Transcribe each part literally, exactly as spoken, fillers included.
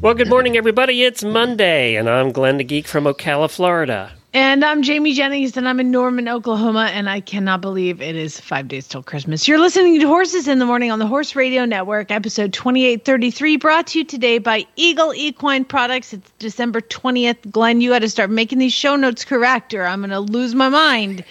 Well, good morning, everybody. It's Monday, and I'm Glenn the Geek from Ocala, Florida. And I'm Jamie Jennings, and I'm in Norman, Oklahoma, and I cannot believe it is five days till Christmas. You're listening to Horses in the Morning on the Horse Radio Network, episode twenty-eight thirty-three, brought to you today by Eagle Equine Products. It's December twentieth. Glenn, you got to start making these show notes correct, or I'm going to lose my mind.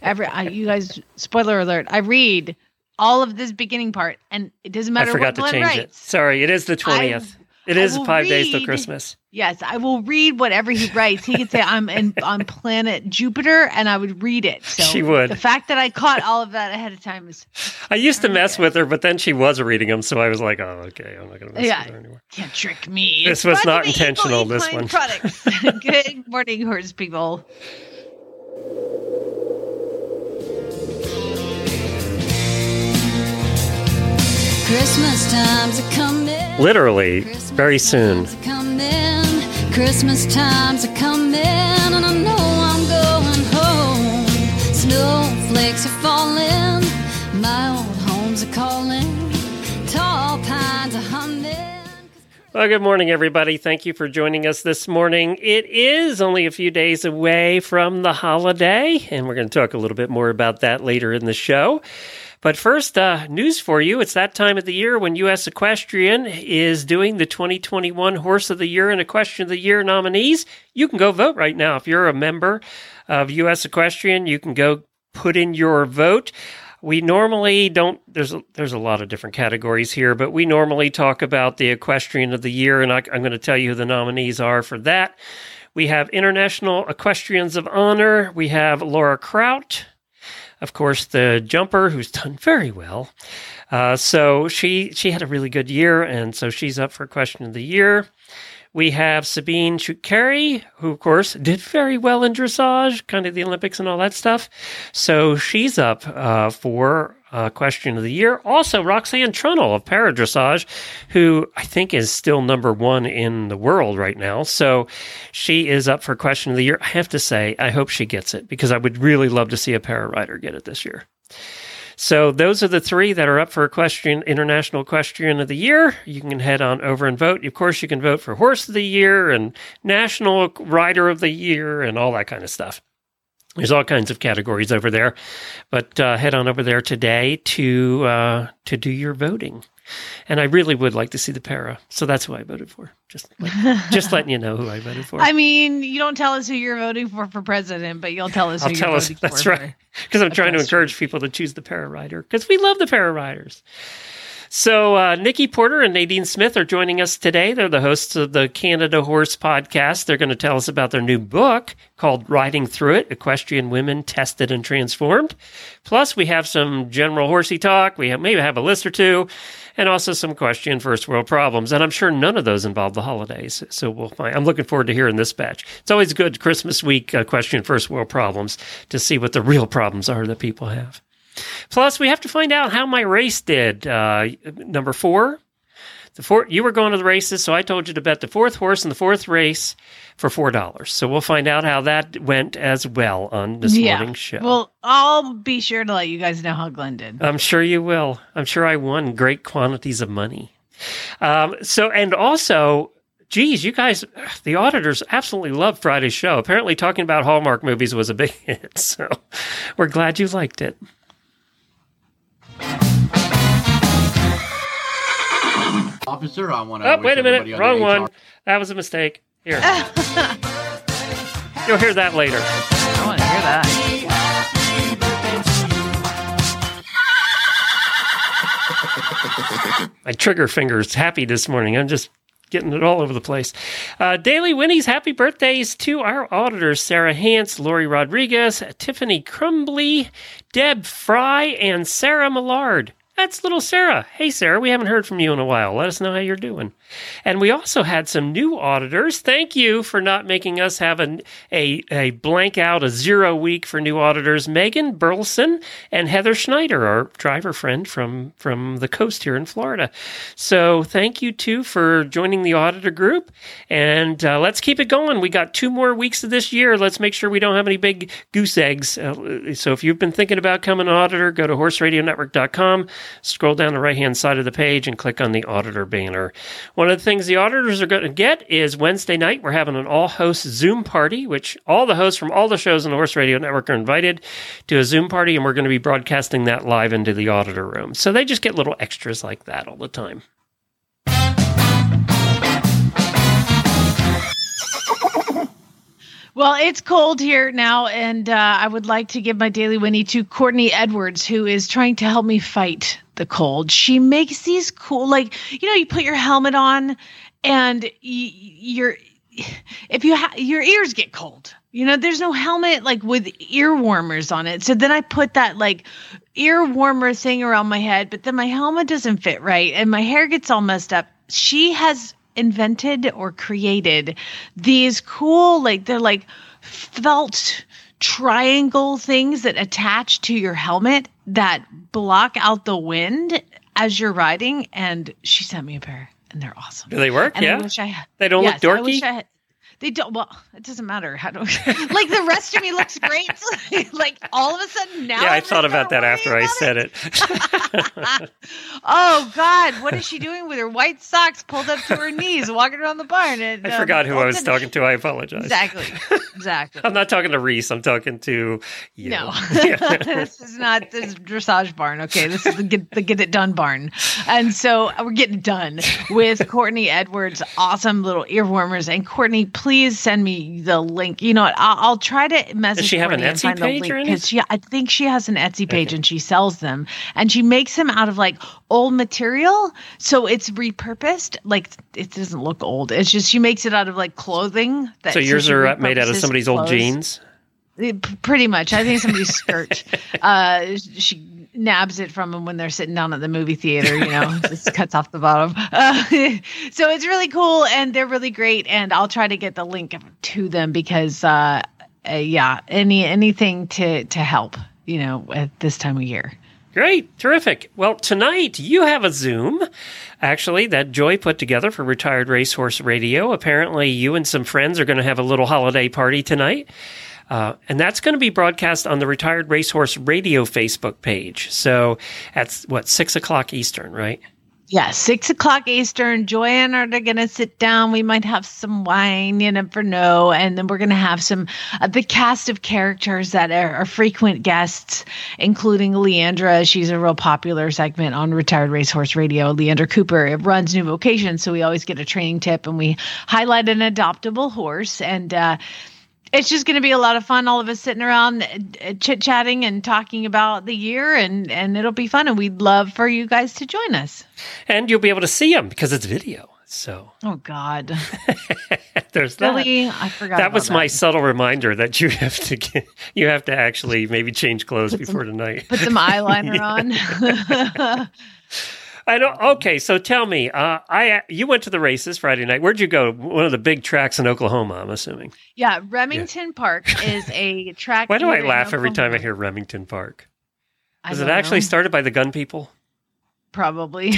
Every, I, you guys, spoiler alert, I read all of this beginning part, and it doesn't matter what Glenn writes. I forgot to change it. Sorry, it is the twentieth. I've, It is five read, days till Christmas. Yes, I will read whatever he writes. He could say I'm in, on planet Jupiter, and I would read it. So she would. The fact that I caught all of that ahead of time is. I used to mess with her, but then she was reading them, so I was like, "Oh, okay, I'm not going to mess yeah, with her anymore." Can't trick me. This it's was not intentional. This one. Good morning, horse people. Christmas time's a coming. Literally, very soon. Christmas time's a coming, and I know I'm going home. Snowflakes are falling, my old home's a calling, tall pines are humming. Well, good morning, everybody. Thank you for joining us this morning. It is only a few days away from the holiday, and we're going to talk a little bit more about that later in the show. But first, uh, news for you. It's that time of the year when U S. Equestrian is doing the twenty twenty-one Horse of the Year and Equestrian of the Year nominees. You can go vote right now. If you're a member of U S. Equestrian, you can go put in your vote. We normally don't, there's a, there's a lot of different categories here, but we normally talk about the Equestrian of the Year, and I, I'm going to tell you who the nominees are for that. We have International Equestrians of Honor. We have Laura Kraut. Of course, the jumper, who's done very well. Uh, so she she had a really good year, and so she's up for Question of the Year. We have Sabine Choukary, who, of course, did very well in dressage, kind of the Olympics and all that stuff. So she's up uh, for uh, Question of the Year. Also, Roxanne Trunnell of Para Dressage, who I think is still number one in the world right now. So she is up for Question of the Year. I have to say, I hope she gets it, because I would really love to see a para rider get it this year. So those are the three that are up for Equestrian, International Equestrian of the Year. You can head on over and vote. Of course, you can vote for Horse of the Year and National Rider of the Year and all that kind of stuff. There's all kinds of categories over there. But uh, head on over there today to uh, to do your voting. And I really would like to see the para. So that's who I voted for. Just like, just letting you know who I voted for. I mean, you don't tell us who you're voting for for president, but you'll tell us I'll who tell you're us, voting that's for. That's right. Because I'm trying to encourage people to choose the para rider, because we love the para riders. So uh, Nikki Porter and Nadine Smith are joining us today. They're the hosts of the Canada Horse Podcast. They're going to tell us about their new book called Riding Through It: Equestrian Women Tested and Transformed. Plus, we have some general horsey talk. We have, maybe have a list or two, and also some question first world problems. And I'm sure none of those involve the holidays. So we'll find. I'm looking forward to hearing this batch. It's always good Christmas week uh, question first world problems to see what the real problems are that people have. Plus, we have to find out how my race did. Uh, number four, the four, you were going to the races, so I told you to bet the fourth horse in the fourth race for four dollars. So we'll find out how that went as well on this yeah. morning's show. Well, I'll be sure to let you guys know how Glenn did. I'm sure you will. I'm sure I won great quantities of money. Um, so, and also... Geez, you guys, the auditors absolutely love Friday's show. Apparently talking about Hallmark movies was a big hit, so we're glad you liked it. Officer, I want to... Oh, wait a minute. Wrong one. That was a mistake. Here. You'll hear that later. I want to hear that. My trigger finger's happy this morning. I'm just... getting it all over the place. Uh, Daily Winnie's happy birthdays to our auditors, Sarah Hance, Lori Rodriguez, Tiffany Crumbly, Deb Fry, and Sarah Millard. That's little Sarah. Hey, Sarah, we haven't heard from you in a while. Let us know how you're doing. And we also had some new auditors. Thank you for not making us have an, a, a blank out, a zero week for new auditors. Megan Burleson and Heather Schneider, our driver friend from, from the coast here in Florida. So thank you, too, for joining the auditor group. And uh, let's keep it going. We got two more weeks of this year. Let's make sure we don't have any big goose eggs. Uh, so if you've been thinking about coming an auditor, go to horse radio network dot com. Scroll down the right-hand side of the page and click on the auditor banner. One of the things the auditors are going to get is Wednesday night, we're having an all-host Zoom party, which all the hosts from all the shows on the Horse Radio Network are invited to a Zoom party, and we're going to be broadcasting that live into the auditor room. So they just get little extras like that all the time. Well, it's cold here now, and uh, I would like to give my Daily Winnie to Courtney Edwards, who is trying to help me fight the cold. She makes these cool, like, you know, you put your helmet on, and y- your if you ha- your ears get cold. You know, there's no helmet, like, with ear warmers on it. So then I put that, like, ear warmer thing around my head, but then my helmet doesn't fit right, and my hair gets all messed up. She has invented or created these cool, like, they're like felt triangle things that attach to your helmet that block out the wind as you're riding. And she sent me a pair, and they're awesome. Do they work? And yeah. I wish I had, they don't yes, look dorky. I wish I had, they don't. Well, it doesn't matter. How do like the rest of me looks great. Like all of a sudden now. Yeah, I thought about that after I said it. it. Oh God, what is she doing with her white socks pulled up to her knees, walking around the barn? And, I um, forgot who I was talking to. I apologize. Exactly. Exactly. I'm not talking to Reese. I'm talking to you. No, yeah. This is not this dressage barn. Okay, this is the get, the get it done barn. And so we're getting done with Courtney Edwards' awesome little ear warmers. And Courtney, please send me the link. You know what? I'll, I'll try to message. Does she have an Etsy page or anything? She, I think she has an Etsy page, okay. And she sells them, and she makes them out of like old material, so it's repurposed. Like it doesn't look old. It's just she makes it out of like clothing. That so yours are made out of somebody's clothes. Old jeans. It, pretty much, I think somebody's skirt. Uh, she nabs it from them when they're sitting down at the movie theater, you know, just cuts off the bottom. Uh, so it's really cool, and they're really great. And I'll try to get the link to them because, uh, uh, yeah, any anything to to help, you know, at this time of year. Great. Terrific. Well, tonight you have a Zoom, actually, that Joy put together for Retired Racehorse Radio. Apparently you and some friends are going to have a little holiday party tonight. Uh, and that's going to be broadcast on the Retired Racehorse Radio Facebook page. So that's, what, six o'clock Eastern, right? Yeah, six o'clock Eastern. Joy and I are going to sit down. We might have some wine, you never know. And then we're going to have some uh, the cast of characters that are, are frequent guests, including Leandra. She's a real popular segment on Retired Racehorse Radio. Leandra Cooper. It runs New Vocations, so we always get a training tip. And we highlight an adoptable horse. And uh it's just going to be a lot of fun. All of us sitting around chit-chatting and talking about the year, and, and it'll be fun. And we'd love for you guys to join us. And you'll be able to see them because it's video. So, oh God, there's really, that. I forgot. That was that. My subtle reminder that you have to get, you have to actually maybe change clothes put before some, tonight. Put some eyeliner on. I don't. Okay, so tell me, uh, I you went to the races Friday night. Where'd you go? One of the big tracks in Oklahoma, I'm assuming. Yeah, Remington yeah. Park is a track. Why do I laugh every time I hear Remington Park? Was it actually know. started by the gun people? Probably.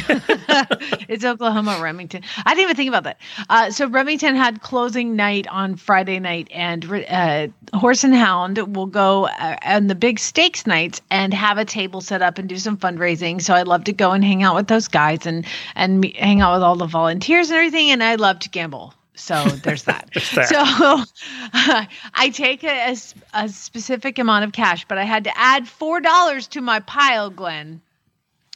It's Oklahoma, Remington. I didn't even think about that. Uh, so Remington had closing night on Friday night, and uh, Horse and Hound will go uh, on the big stakes nights and have a table set up and do some fundraising. So I love to go and hang out with those guys and, and me- hang out with all the volunteers and everything. And I love to gamble. So there's that. there's that. So uh, I take a, a, a specific amount of cash, but I had to add four dollars to my pile, Glenn.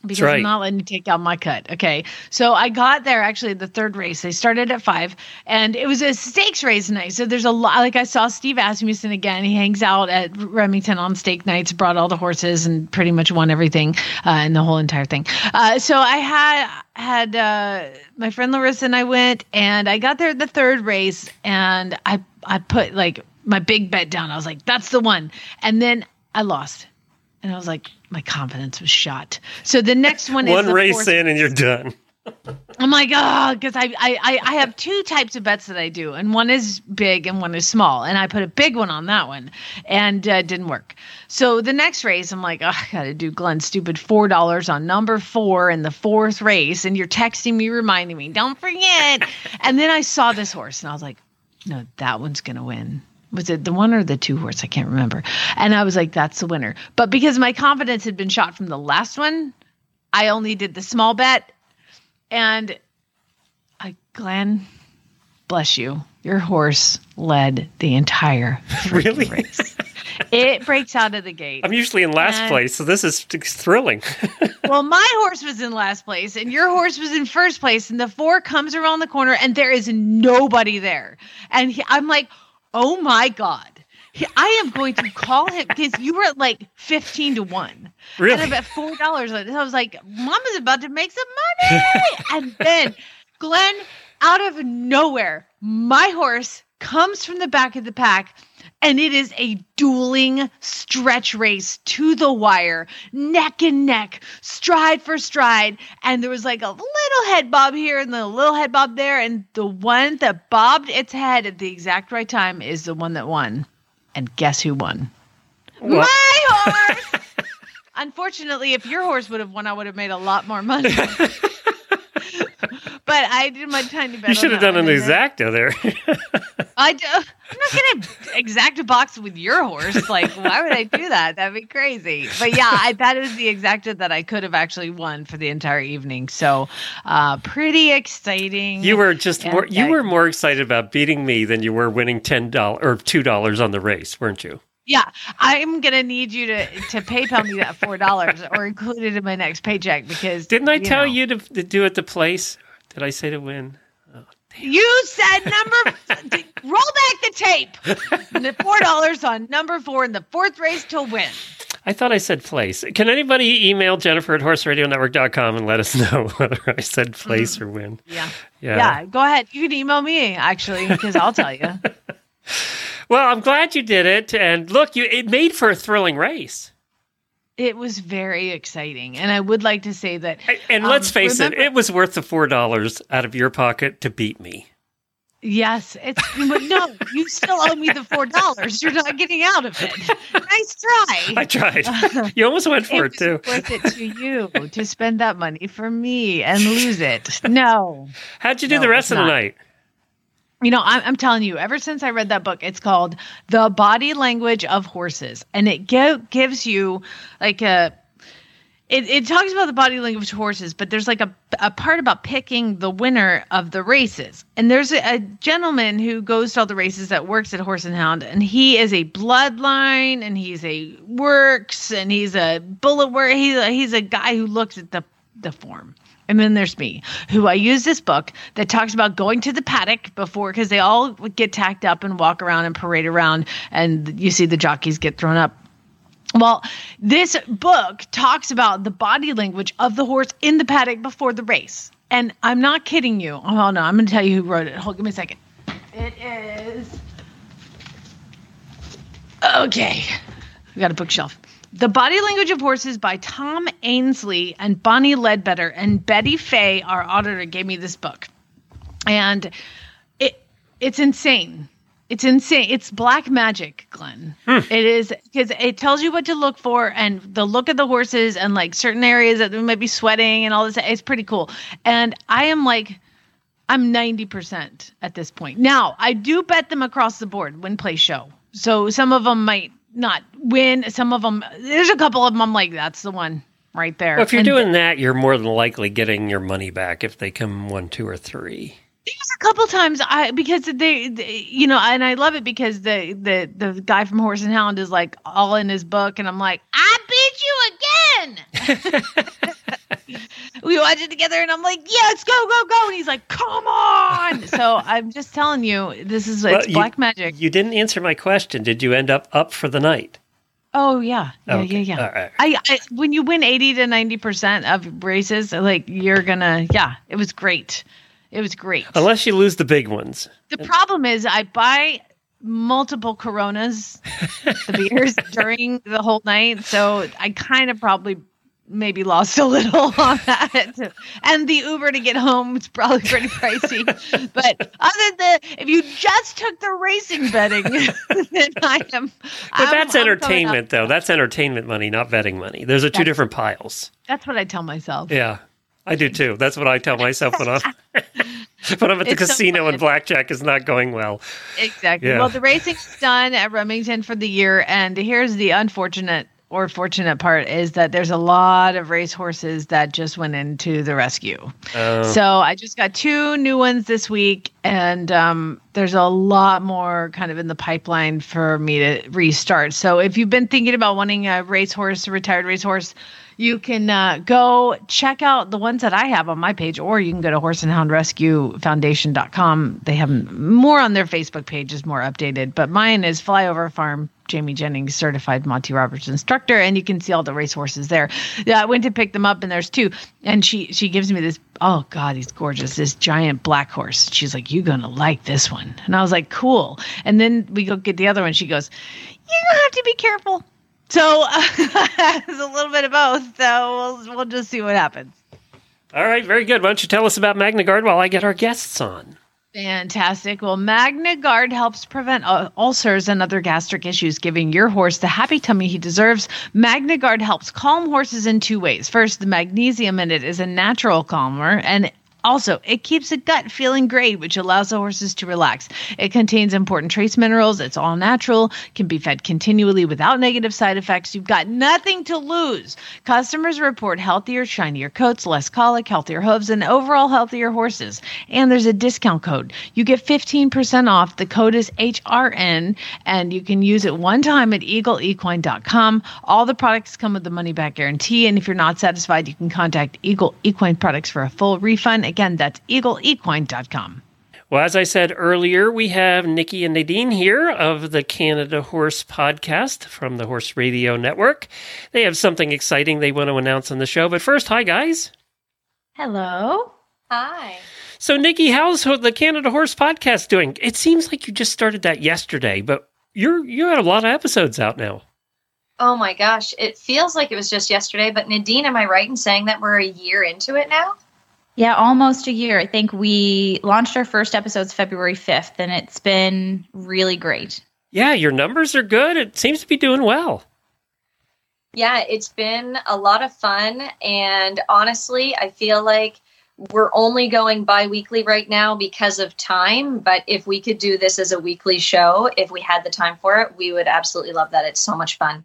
Because right. I'm not letting you take out my cut. Okay. So I got there actually the third race. They started at five, and it was a stakes race night. So there's a lot, like I saw Steve Asmussen again. He hangs out at Remington on stake nights, brought all the horses and pretty much won everything uh, and the whole entire thing. Uh, so I had, had uh, my friend Larissa and I went, and I got there at the third race, and I, I put like my big bet down. I was like, that's the one. And then I lost. And I was like, my confidence was shot. So the next one is one race fourth- in and you're done. I'm like, oh, because I, I, I have two types of bets that I do. And one is big and one is small. And I put a big one on that one and uh, it didn't work. So the next race, I'm like, oh, I got to do Glenn's stupid four dollars on number four in the fourth race. And you're texting me, reminding me, don't forget. And then I saw this horse and I was like, no, that one's going to win. Was it the one or the two horse? I can't remember. And I was like, that's the winner. But because my confidence had been shot from the last one, I only did the small bet. And I, Glenn, bless you. Your horse led the entire really? race. It breaks out of the gate. I'm usually in last and, place, so this is thrilling. Well, my horse was in last place, and your horse was in first place, and the four comes around the corner, and there is nobody there. And he, I'm like, oh, my God. I am going to call him because you were at like fifteen to one. Really? And I bet four dollars on this. I was like, Mama's about to make some money. And then Glenn, out of nowhere, my horse comes from the back of the pack and it is a dueling stretch race to the wire, neck and neck, stride for stride. And there was like a little head bob here and a little head bob there. And the one that bobbed its head at the exact right time is the one that won. And guess who won? What? My horse! Unfortunately, if your horse would have won, I would have made a lot more money. But I did my tiny bet. You should have done an exacta there. I do, I'm not going to exacta box with your horse. Like, why would I do that? That'd be crazy. But yeah, I, that is the exacta that I could have actually won for the entire evening. So uh, pretty exciting. You were just more, you were more excited about beating me than you were winning ten dollars or two dollars on the race, weren't you? Yeah, I'm going to need you to, to PayPal me that four dollars or include it in my next paycheck because... Didn't I you tell know. you to, to do it the place? Did I say to win? Oh, you said number... did, roll back the tape. The four dollars on number four in the fourth race to win. I thought I said place. Can anybody email Jennifer at horse radio network dot com and let us know whether I said place mm. or win? Yeah. yeah. Yeah, go ahead. You can email me, actually, because I'll tell you. Well, I'm glad you did it. And look, you it made for a thrilling race. It was very exciting. And I would like to say that... And, and um, let's face remember, it, it was worth the four dollars out of your pocket to beat me. Yes. it's No, you still owe me the four dollars. You're not getting out of it. Nice try. I tried. You almost went for it, it too. It was worth it to you to spend that money for me and lose it. No. How'd you do no, the rest of the not. night? You know, I'm telling you, ever since I read that book, it's called The Body Language of Horses. And it gives you like a, it, it talks about the body language of horses, but there's like a, a part about picking the winner of the races. And there's a, a gentleman who goes to all the races that works at Horse and Hound. And he is a bloodline and he's a works and he's a bullet work. He's a, he's a guy who looks at the, the form. And then there's me, who I use this book that talks about going to the paddock before, because they all get tacked up and walk around and parade around, and you see the jockeys get thrown up. Well, this book talks about the body language of the horse in the paddock before the race. And I'm not kidding you. Oh, no, I'm going to tell you who wrote it. Hold, give me a second. It is... Okay. We got a bookshelf. The Body Language of Horses by Tom Ainsley and Bonnie Ledbetter and Betty Fay, our auditor, gave me this book. And it it's insane. It's insane. It's black magic, Glenn. Mm. It is because it tells you what to look for and the look of the horses and like certain areas that they might be sweating and all this. It's pretty cool. And I am like... I'm ninety percent at this point. Now, I do bet them across the board when play show. So some of them might... not win. Some of them, there's a couple of them I'm like, that's the one right there. Well, if you're and doing that, you're more than likely getting your money back if they come one, two, or three. There's a couple times I because they, they you know, and I love it because the, the, the guy from Horse and Hound is like all in his book, and I'm like, I beat you again. We watch it together, and I'm like, yes, go, go, go. And he's like, come on. So I'm just telling you, this is well, it's you, black magic. You didn't answer my question. Did you end up up for the night? Oh, yeah. Yeah, okay. yeah, yeah. All right. I, I, when you win eighty to ninety percent of races, like you're going to, yeah, it was great. It was great. Unless you lose the big ones. The problem is I buy multiple Coronas, the beers during the whole night. So I kind of probably maybe lost a little on that. And the Uber to get home was probably pretty pricey. But other than the, if you just took the racing betting, then I am. But I'm, that's I'm entertainment, though. That's entertainment money, not betting money. Those are two that's, different piles. That's what I tell myself. Yeah, I do too. That's what I tell myself when I'm, when I'm at the it's casino so and blackjack is not going well. Exactly. Yeah. Well, the racing's done at Remington for the year. And here's the unfortunate or fortunate part is that there's a lot of racehorses that just went into the rescue. Oh. So I just got two new ones this week, and um, there's a lot more kind of in the pipeline for me to restart. So if you've been thinking about wanting a racehorse, a retired racehorse, you can uh, go check out the ones that I have on my page, or you can go to horse and hound rescue foundation dot com. They have more on their Facebook page, is more updated, but mine is Flyover Farm Jamie Jennings, certified Monty Roberts instructor, and you can see all the racehorses there. Yeah, I went to pick them up, and there's two. And she she gives me this, oh, God, he's gorgeous, this giant black horse. She's like, you're going to like this one. And I was like, cool. And then we go get the other one. She goes, you're going to have to be careful. So uh, it's a little bit of both, so we'll, we'll just see what happens. All right, very good. Why don't you tell us about MagnaGuard while I get our guests on? Fantastic. Well, MagnaGuard helps prevent ulcers and other gastric issues, giving your horse the happy tummy he deserves. MagnaGuard helps calm horses in two ways. First, the magnesium in it is a natural calmer, and also, it keeps the gut feeling great, which allows the horses to relax. It contains important trace minerals. It's all natural, can be fed continually without negative side effects. You've got nothing to lose. Customers report healthier, shinier coats, less colic, healthier hooves, and overall healthier horses. And there's a discount code. You get fifteen percent off. The code is H R N, and you can use it one time at Eagle Equine dot com. All the products come with the money-back guarantee, and if you're not satisfied, you can contact Eagle Equine Products for a full refund. Again, that's Eagle Equine dot com. Well, as I said earlier, we have Nikki and Nadine here of the Canada Horse Podcast from the Horse Radio Network. They have something exciting they want to announce on the show. But first, hi, guys. Hello. Hi. So, Nikki, how's the Canada Horse Podcast doing? It seems like you just started that yesterday, but you're you had a lot of episodes out now. Oh, my gosh. It feels like it was just yesterday. But, Nadine, am I right in saying that we're a year into it now? Yeah, almost a year. I think we launched our first episodes February fifth, and it's been really great. Yeah, your numbers are good. It seems to be doing well. Yeah, it's been a lot of fun, and honestly, I feel like we're only going bi-weekly right now because of time, but if we could do this as a weekly show, if we had the time for it, we would absolutely love that. It's so much fun.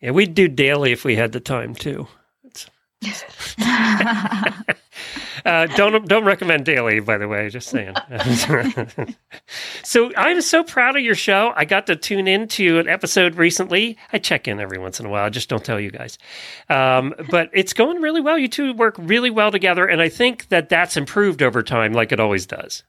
Yeah, we'd do daily if we had the time, too. uh, don't don't recommend daily, by the way, just saying. So I'm so proud of your show. I got to tune into an episode recently. I check in every once in a while. I just don't tell you guys. Um, but it's going really well. You two work really well together, and I think that that's improved over time like it always does.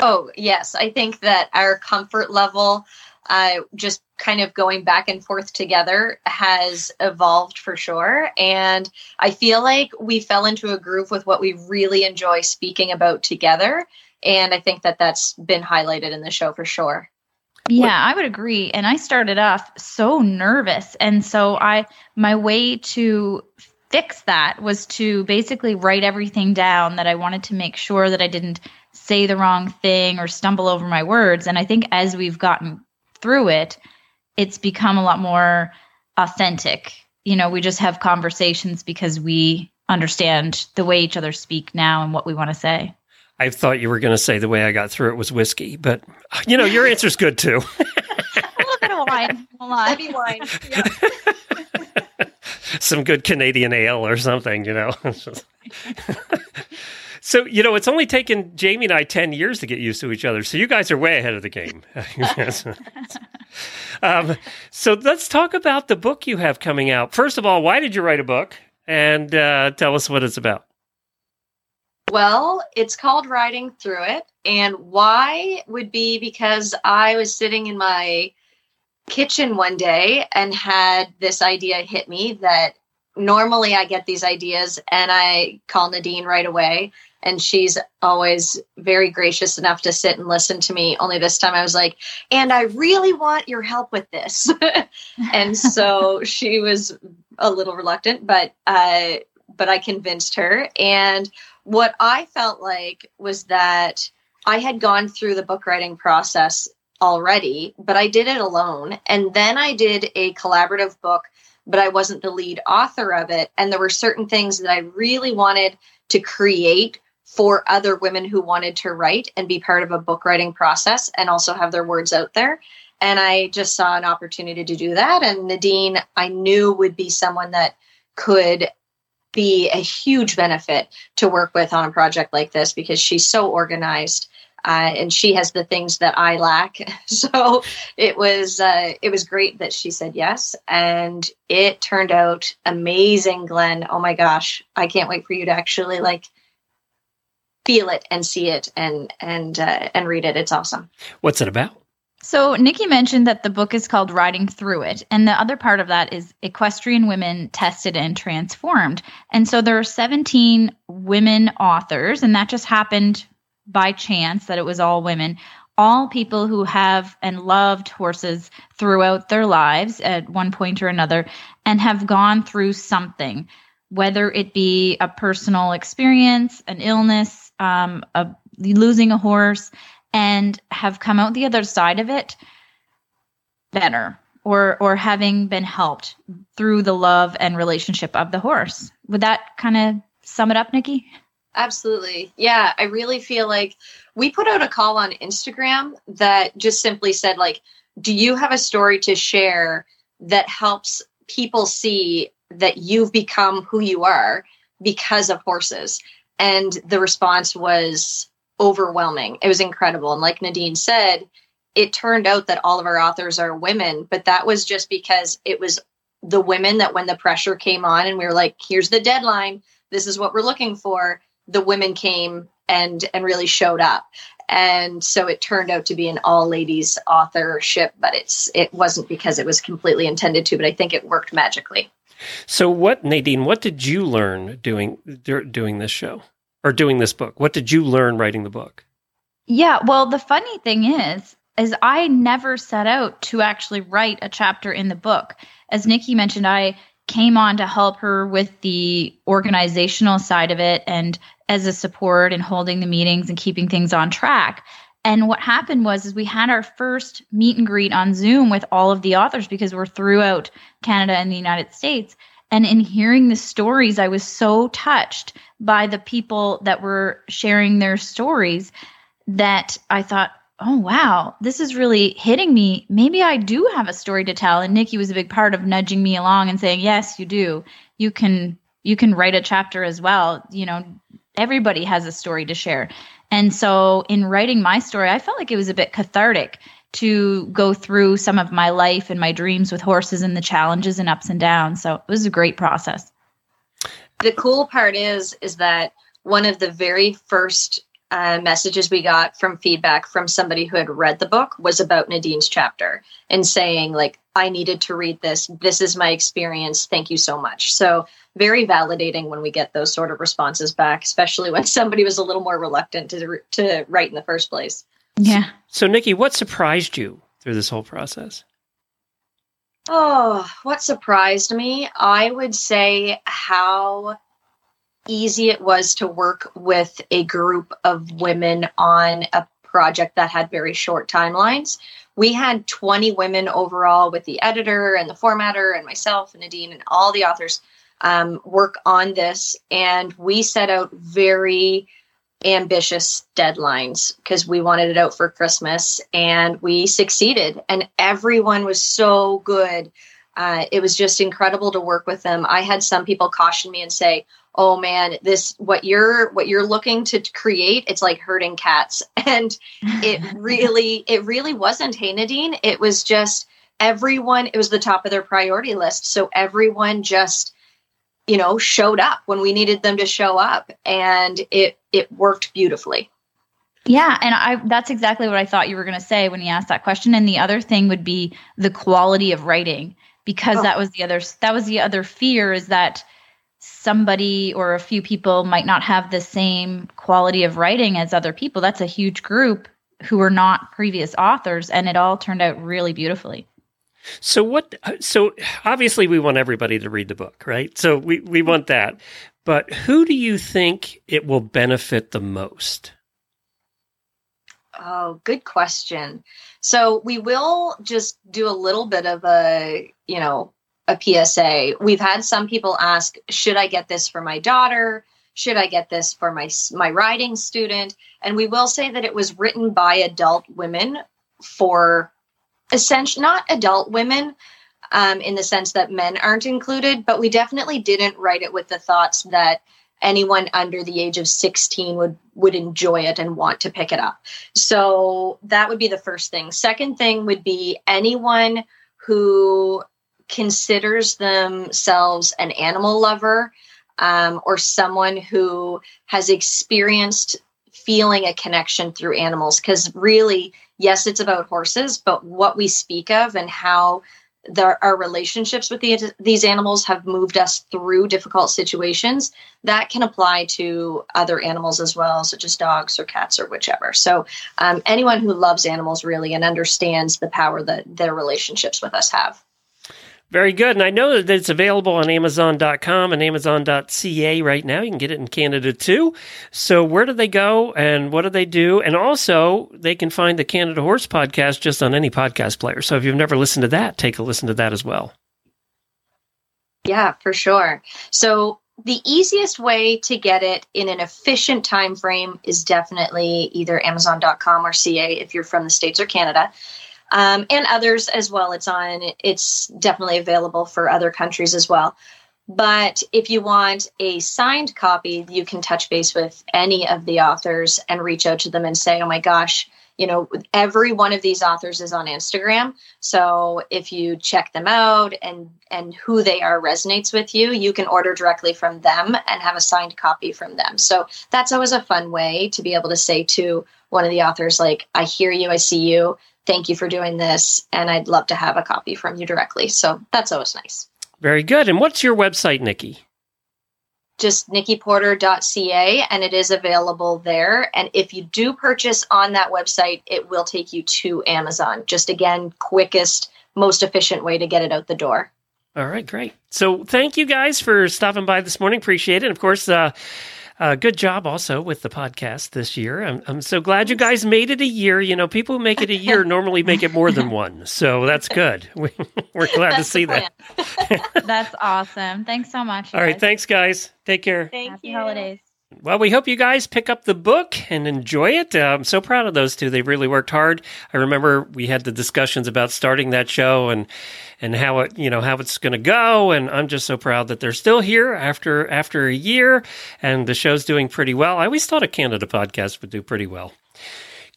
Oh, yes. I think that our comfort level Uh, just kind of going back and forth together has evolved for sure. And I feel like we fell into a groove with what we really enjoy speaking about together. And I think that that's been highlighted in the show for sure. Yeah, I would agree. And I started off so nervous. And so I, my way to fix that was to basically write everything down that I wanted to make sure that I didn't say the wrong thing or stumble over my words. And I think as we've gotten through it, it's become a lot more authentic. You know, we just have conversations because we understand the way each other speak now and what we want to say. I thought you were going to say the way I got through it was whiskey, but, you know, your answer's good, too. A little bit of wine. A lot. Heavy wine. Yeah. Some good Canadian ale or something, you know. So, you know, it's only taken Jamie and I ten years to get used to each other. So you guys are way ahead of the game. um, so let's talk about the book you have coming out. First of all, why did you write a book? And uh, tell us what it's about. Well, it's called Riding Through It. And why would be because I was sitting in my kitchen one day and had this idea hit me that normally I get these ideas and I call Nadine right away. And she's always very gracious enough to sit and listen to me. Only this time I was like, and I really want your help with this. And so she was a little reluctant, but, uh, but I convinced her. And what I felt like was that I had gone through the book writing process already, but I did it alone. And then I did a collaborative book, but I wasn't the lead author of it. And there were certain things that I really wanted to create for other women who wanted to write and be part of a book writing process and also have their words out there. And I just saw an opportunity to do that. And Nadine, I knew, would be someone that could be a huge benefit to work with on a project like this because she's so organized uh, and she has the things that I lack. So it was, uh, it was great that she said yes. And it turned out amazing, Glenn. Oh my gosh. I can't wait for you to actually like feel it and see it and, and, uh, and read it. It's awesome. What's it about? So Nikki mentioned that the book is called Riding Through It, and the other part of that is Equestrian Women Tested and Transformed. And so there are seventeen women authors, and that just happened by chance that it was all women, all people who have and loved horses throughout their lives at one point or another and have gone through something, whether it be a personal experience, an illness, um, a, losing a horse, and have come out the other side of it better or or having been helped through the love and relationship of the horse. Would that kind of sum it up, Nikki? Absolutely. Yeah, I really feel like we put out a call on Instagram that just simply said, like, do you have a story to share that helps people see that you've become who you are because of horses? And the response was overwhelming. It was incredible. And like Nadine said, it turned out that all of our authors are women, but that was just because it was the women that when the pressure came on and we were like, here's the deadline, this is what we're looking for, the women came and and really showed up. And so it turned out to be an all ladies authorship, but it's it wasn't because it was completely intended to, but I think it worked magically. So what, Nadine, what did you learn doing doing this show? Or doing this book? What did you learn writing the book? Yeah, well, the funny thing is, is I never set out to actually write a chapter in the book. As Nikki mentioned, I came on to help her with the organizational side of it and as a support and holding the meetings and keeping things on track. And what happened was is we had our first meet and greet on Zoom with all of the authors because we're throughout Canada and the United States. And in hearing the stories, I was so touched by the people that were sharing their stories that I thought, oh, wow, this is really hitting me. Maybe I do have a story to tell. And Nikki was a big part of nudging me along and saying, yes, you do. You can you can write a chapter as well. You know, everybody has a story to share. And so in writing my story, I felt like it was a bit cathartic to go through some of my life and my dreams with horses and the challenges and ups and downs. So it was a great process. The cool part is, is that one of the very first uh, messages we got from feedback from somebody who had read the book was about Nadine's chapter and saying, like, I needed to read this. This is my experience. Thank you so much. So very validating when we get those sort of responses back, especially when somebody was a little more reluctant to to write in the first place. Yeah. So, Nikki, what surprised you through this whole process? Oh, what surprised me? I would say how easy it was to work with a group of women on a project that had very short timelines. We had twenty women overall with the editor and the formatter and myself and Nadine and all the authors um, work on this. And we set out very ambitious deadlines because we wanted it out for Christmas, and we succeeded, and everyone was so good. Uh, it was just incredible to work with them. I had some people caution me and say, oh man, this, what you're, what you're looking to create, it's like herding cats. And it really, it really wasn't. Hey, Nadine, it was just everyone, it was the top of their priority list. So everyone just, you know, showed up when we needed them to show up, and it, it worked beautifully. Yeah. And I, that's exactly what I thought you were going to say when you asked that question. And the other thing would be the quality of writing, because oh. that was the other, that was the other fear, is that somebody or a few people might not have the same quality of writing as other people. That's a huge group who were not previous authors, and it all turned out really beautifully. So what, so obviously we want everybody to read the book, right? So we, we want that, but who do you think it will benefit the most? Oh, good question. So we will just do a little bit of a, you know, a P S A. We've had some people ask, should I get this for my daughter? Should I get this for my, my riding student? And we will say that it was written by adult women for essentially not adult women um, in the sense that men aren't included, but we definitely didn't write it with the thoughts that anyone under the age of sixteen would, would enjoy it and want to pick it up. So that would be the first thing. Second thing would be anyone who considers themselves an animal lover um, or someone who has experienced feeling a connection through animals. Because really, yes, it's about horses, but what we speak of and how the, our relationships with the, these animals have moved us through difficult situations, that can apply to other animals as well, such as dogs or cats or whichever. So um, anyone who loves animals really and understands the power that their relationships with us have. Very good. And I know that it's available on amazon dot com and amazon dot c a right now. You can get it in Canada too. So where do they go and what do they do? And also, they can find the Canada Horse Podcast just on any podcast player. So if you've never listened to that, take a listen to that as well. Yeah, for sure. So the easiest way to get it in an efficient time frame is definitely either amazon dot com or C A if you're from the States or Canada. Um, and others as well. It's on, it's definitely available for other countries as well. But if you want a signed copy, you can touch base with any of the authors and reach out to them and say, oh my gosh, you know, every one of these authors is on Instagram. So if you check them out and, and who they are resonates with you, you can order directly from them and have a signed copy from them. So that's always a fun way to be able to say to one of the authors, like, I hear you, I see you. Thank you for doing this, and I'd love to have a copy from you directly. So that's always nice. Very good. And what's your website, Nikki? Just nikki porter dot c a, and it is available there. And if you do purchase on that website, it will take you to Amazon. Just again, quickest, most efficient way to get it out the door. All right, great. So thank you guys for stopping by this morning. Appreciate it. And of course, uh, Uh, good job also with the podcast this year. I'm, I'm so glad you guys made it a year. You know, people who make it a year normally make it more than one. So that's good. We, we're glad that's to see that. That's awesome. Thanks so much. All guys. Right. Thanks, guys. Take care. Thank Happy you. Holidays. Well, we hope you guys pick up the book and enjoy it. Uh, I'm so proud of those two. They really worked hard. I remember we had the discussions about starting that show and and how it, you know, how it's going to go. And I'm just so proud that they're still here after after a year, and the show's doing pretty well. I always thought a Canada podcast would do pretty well.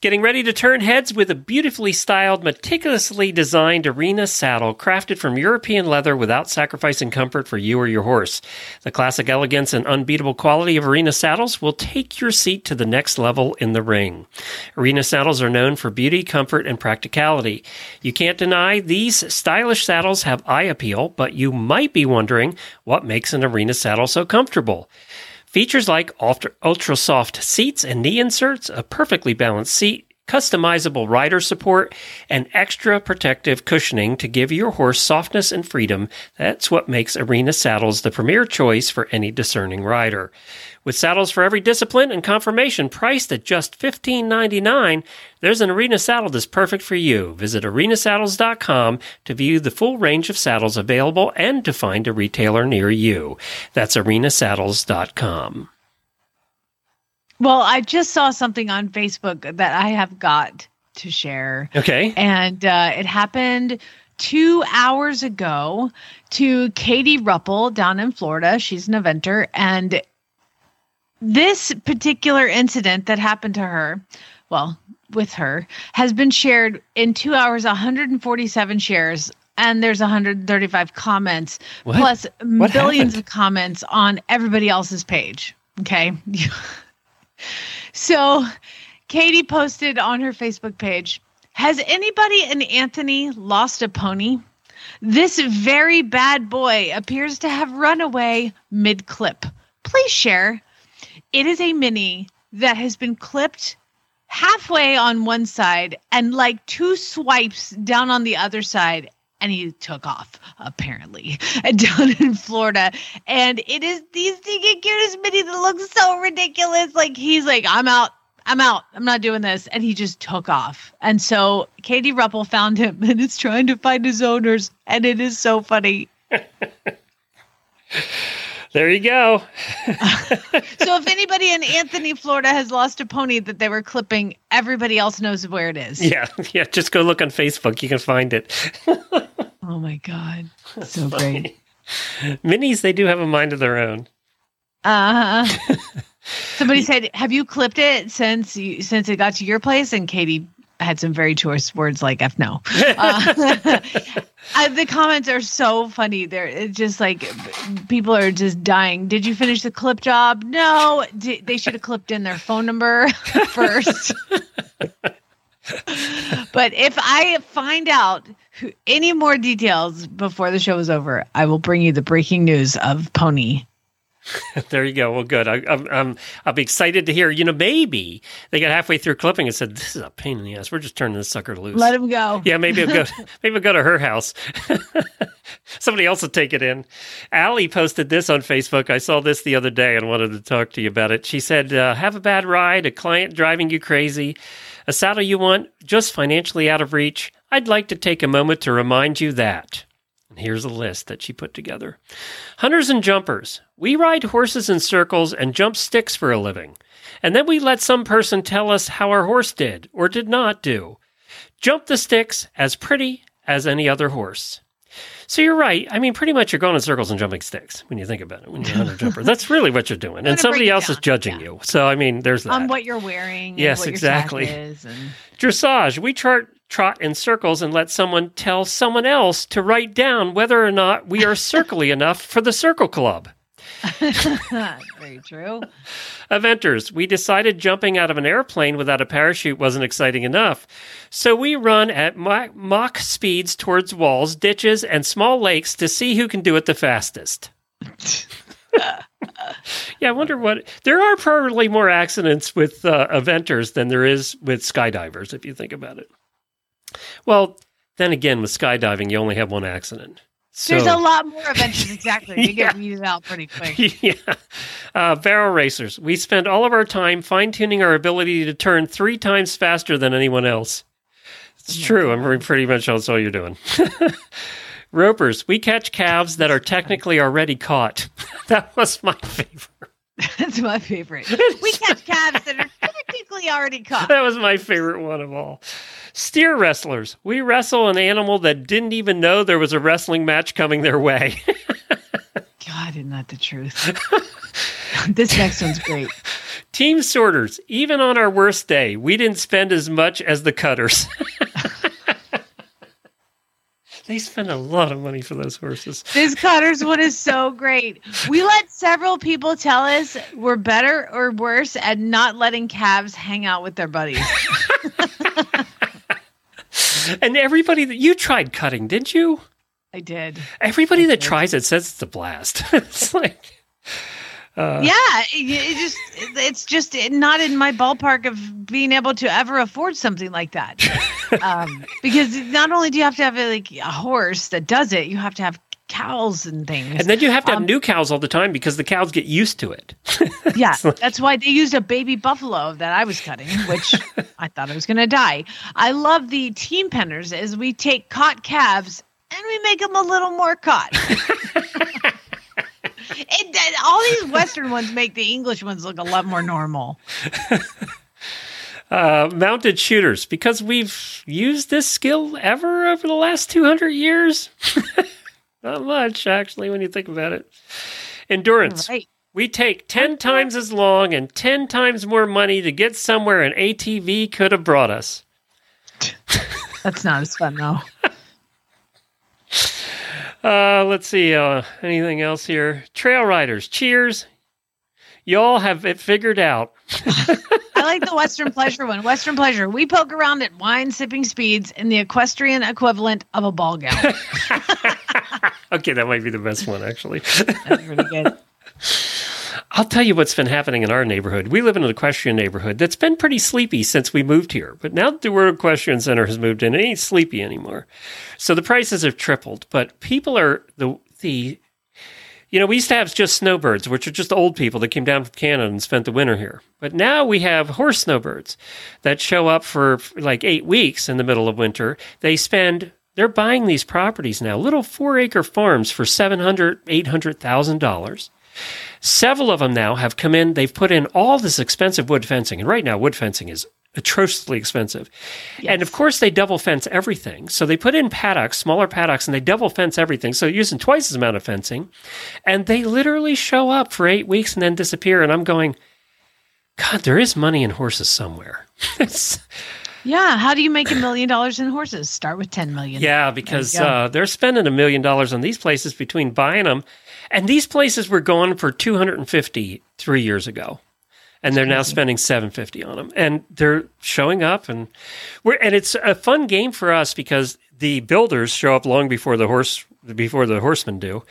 Getting ready to turn heads with a beautifully styled, meticulously designed Arena saddle crafted from European leather without sacrificing comfort for you or your horse. The classic elegance and unbeatable quality of Arena saddles will take your seat to the next level in the ring. Arena saddles are known for beauty, comfort, and practicality. You can't deny these stylish saddles have eye appeal, but you might be wondering what makes an Arena saddle so comfortable. Features like ultra-soft seats and knee inserts, a perfectly balanced seat, customizable rider support, and extra protective cushioning to give your horse softness and freedom. That's what makes Arena Saddles the premier choice for any discerning rider. With saddles for every discipline and conformation priced at just fifteen ninety-nine, there's an Arena saddle that's perfect for you. Visit arena saddles dot com to view the full range of saddles available and to find a retailer near you. That's arena saddles dot com. Well, I just saw something on Facebook that I have got to share. Okay. And uh, it happened two hours ago to Katie Ruppel down in Florida. She's an eventer. And this particular incident that happened to her, well, with her, has been shared in two hours, one hundred forty-seven shares. And there's one hundred thirty-five comments, what? plus what billions happened? Of comments on everybody else's page. Okay. So Katie posted on her Facebook page, has anybody in Anthony lost a pony? This very bad boy appears to have run away mid-clip. Please share. It is a mini that has been clipped halfway on one side and like two swipes down on the other side. And he took off, apparently, down in Florida. And it is the stinking cutest mini that looks so ridiculous. Like, he's like, I'm out. I'm out. I'm not doing this. And he just took off. And so Katie Ruppel found him and is trying to find his owners. And it is so funny. There you go. So if anybody in Anthony, Florida has lost a pony that they were clipping, everybody else knows where it is. Yeah. Yeah. Just go look on Facebook. You can find it. Oh my God. That's so funny. Great. Minis, they do have a mind of their own. Uh-huh. Somebody said, have you clipped it since you, since it got to your place? And Katie had some very choice words like F no. Uh, I, the comments are so funny. They're it's just like people are just dying. Did you finish the clip job? No. D- they should have clipped in their phone number first. But if I find out who, any more details before the show is over, I will bring you the breaking news of Pony. There you go. Well, good. I, I'm, I'm, I'll be excited to hear. You know, maybe they got halfway through clipping and said, "This is a pain in the ass. We're just turning this sucker loose. Let him go." Yeah, maybe I'll go. Maybe I'll go to her house. Somebody else will take it in. Allie posted this on Facebook. I saw this the other day and wanted to talk to you about it. She said, uh, "Have a bad ride, a client driving you crazy, a saddle you want just financially out of reach. I'd like to take a moment to remind you that." Here's a list that she put together. Hunters and jumpers. We ride horses in circles and jump sticks for a living. And then we let some person tell us how our horse did or did not do. Jump the sticks as pretty as any other horse. So you're right. I mean, pretty much you're going in circles and jumping sticks when you think about it, when you're a hunter jumper. That's really what you're doing. And somebody else down. is judging yeah. you. So, I mean, there's that. On what you're wearing. Yes, and what exactly. Your is and... Dressage. We chart... trot in circles and let someone tell someone else to write down whether or not we are circly enough for the circle club. Very true. Eventers, we decided jumping out of an airplane without a parachute wasn't exciting enough, so we run at mock speeds towards walls, ditches, and small lakes to see who can do it the fastest. Yeah, I wonder what... There are probably more accidents with uh, eventers than there is with skydivers, if you think about it. Well, then again, with skydiving, you only have one accident. So, there's a lot more events, exactly. You yeah. get weeded out pretty quick. Yeah. Uh, barrel racers. We spend all of our time fine-tuning our ability to turn three times faster than anyone else. It's oh true. I'm pretty much that's all you're doing. Ropers. We catch calves that are technically already caught. That was my favorite. That's my favorite. We catch calves that are technically already caught. That was my favorite one of all. Steer wrestlers. We wrestle an animal that didn't even know there was a wrestling match coming their way. God, isn't that the truth? This next one's great. Team sorters. Even on our worst day, we didn't spend as much as the cutters. They spend a lot of money for those horses. This cutters one is so great. We let several people tell us we're better or worse at not letting calves hang out with their buddies. And everybody that you tried cutting, didn't you? I did. Everybody I that did. tries it says it's a blast. It's like... Uh, yeah, it, it just it's just not in my ballpark of being able to ever afford something like that. Um, because not only do you have to have a, like a horse that does it, you have to have cows and things. And then you have to have um, new cows all the time because the cows get used to it. Yeah, like, that's why they used a baby buffalo that I was cutting, which I thought I was going to die. I love the team penners as we take caught calves and we make them a little more caught. It, it, all these Western ones make the English ones look a lot more normal. uh, mounted shooters, because we've used this skill ever over the last two hundred years. Not much, actually, when you think about it. Endurance. Right. We take ten times as long and ten times more money to get somewhere an A T V could have brought us. That's not as fun, though. Uh, let's see. Uh, anything else here? Trail riders, cheers. Y'all have it figured out. I like the Western Pleasure one. Western Pleasure. We poke around at wine sipping speeds in the equestrian equivalent of a ball gown. Okay, that might be the best one, actually. That's pretty good. I'll tell you what's been happening in our neighborhood. We live in an equestrian neighborhood that's been pretty sleepy since we moved here. But now that the World Equestrian Center has moved in, it ain't sleepy anymore. So the prices have tripled. But people are, the the you know, we used to have just snowbirds, which are just old people that came down from Canada and spent the winter here. But now we have horse snowbirds that show up for like eight weeks in the middle of winter. They spend... They're buying these properties now, little four-acre farms for seven hundred thousand dollars, eight hundred thousand dollars. Several of them now have come in. They've put in all this expensive wood fencing. And right now, wood fencing is atrociously expensive. Yes. And, of course, they double fence everything. So they put in paddocks, smaller paddocks, and they double fence everything. So they're using twice the amount of fencing. And they literally show up for eight weeks and then disappear. And I'm going, God, there is money in horses somewhere. Yeah. How do you make a million dollars in horses? Start with ten million dollars. Yeah, because uh, they're spending a million dollars on these places between buying them. And these places were going for two hundred fifty dollars three years ago. And they're now spending seven hundred fifty dollars on them. And they're showing up. And we're and it's a fun game for us because the builders show up long before the horse, before the horsemen do,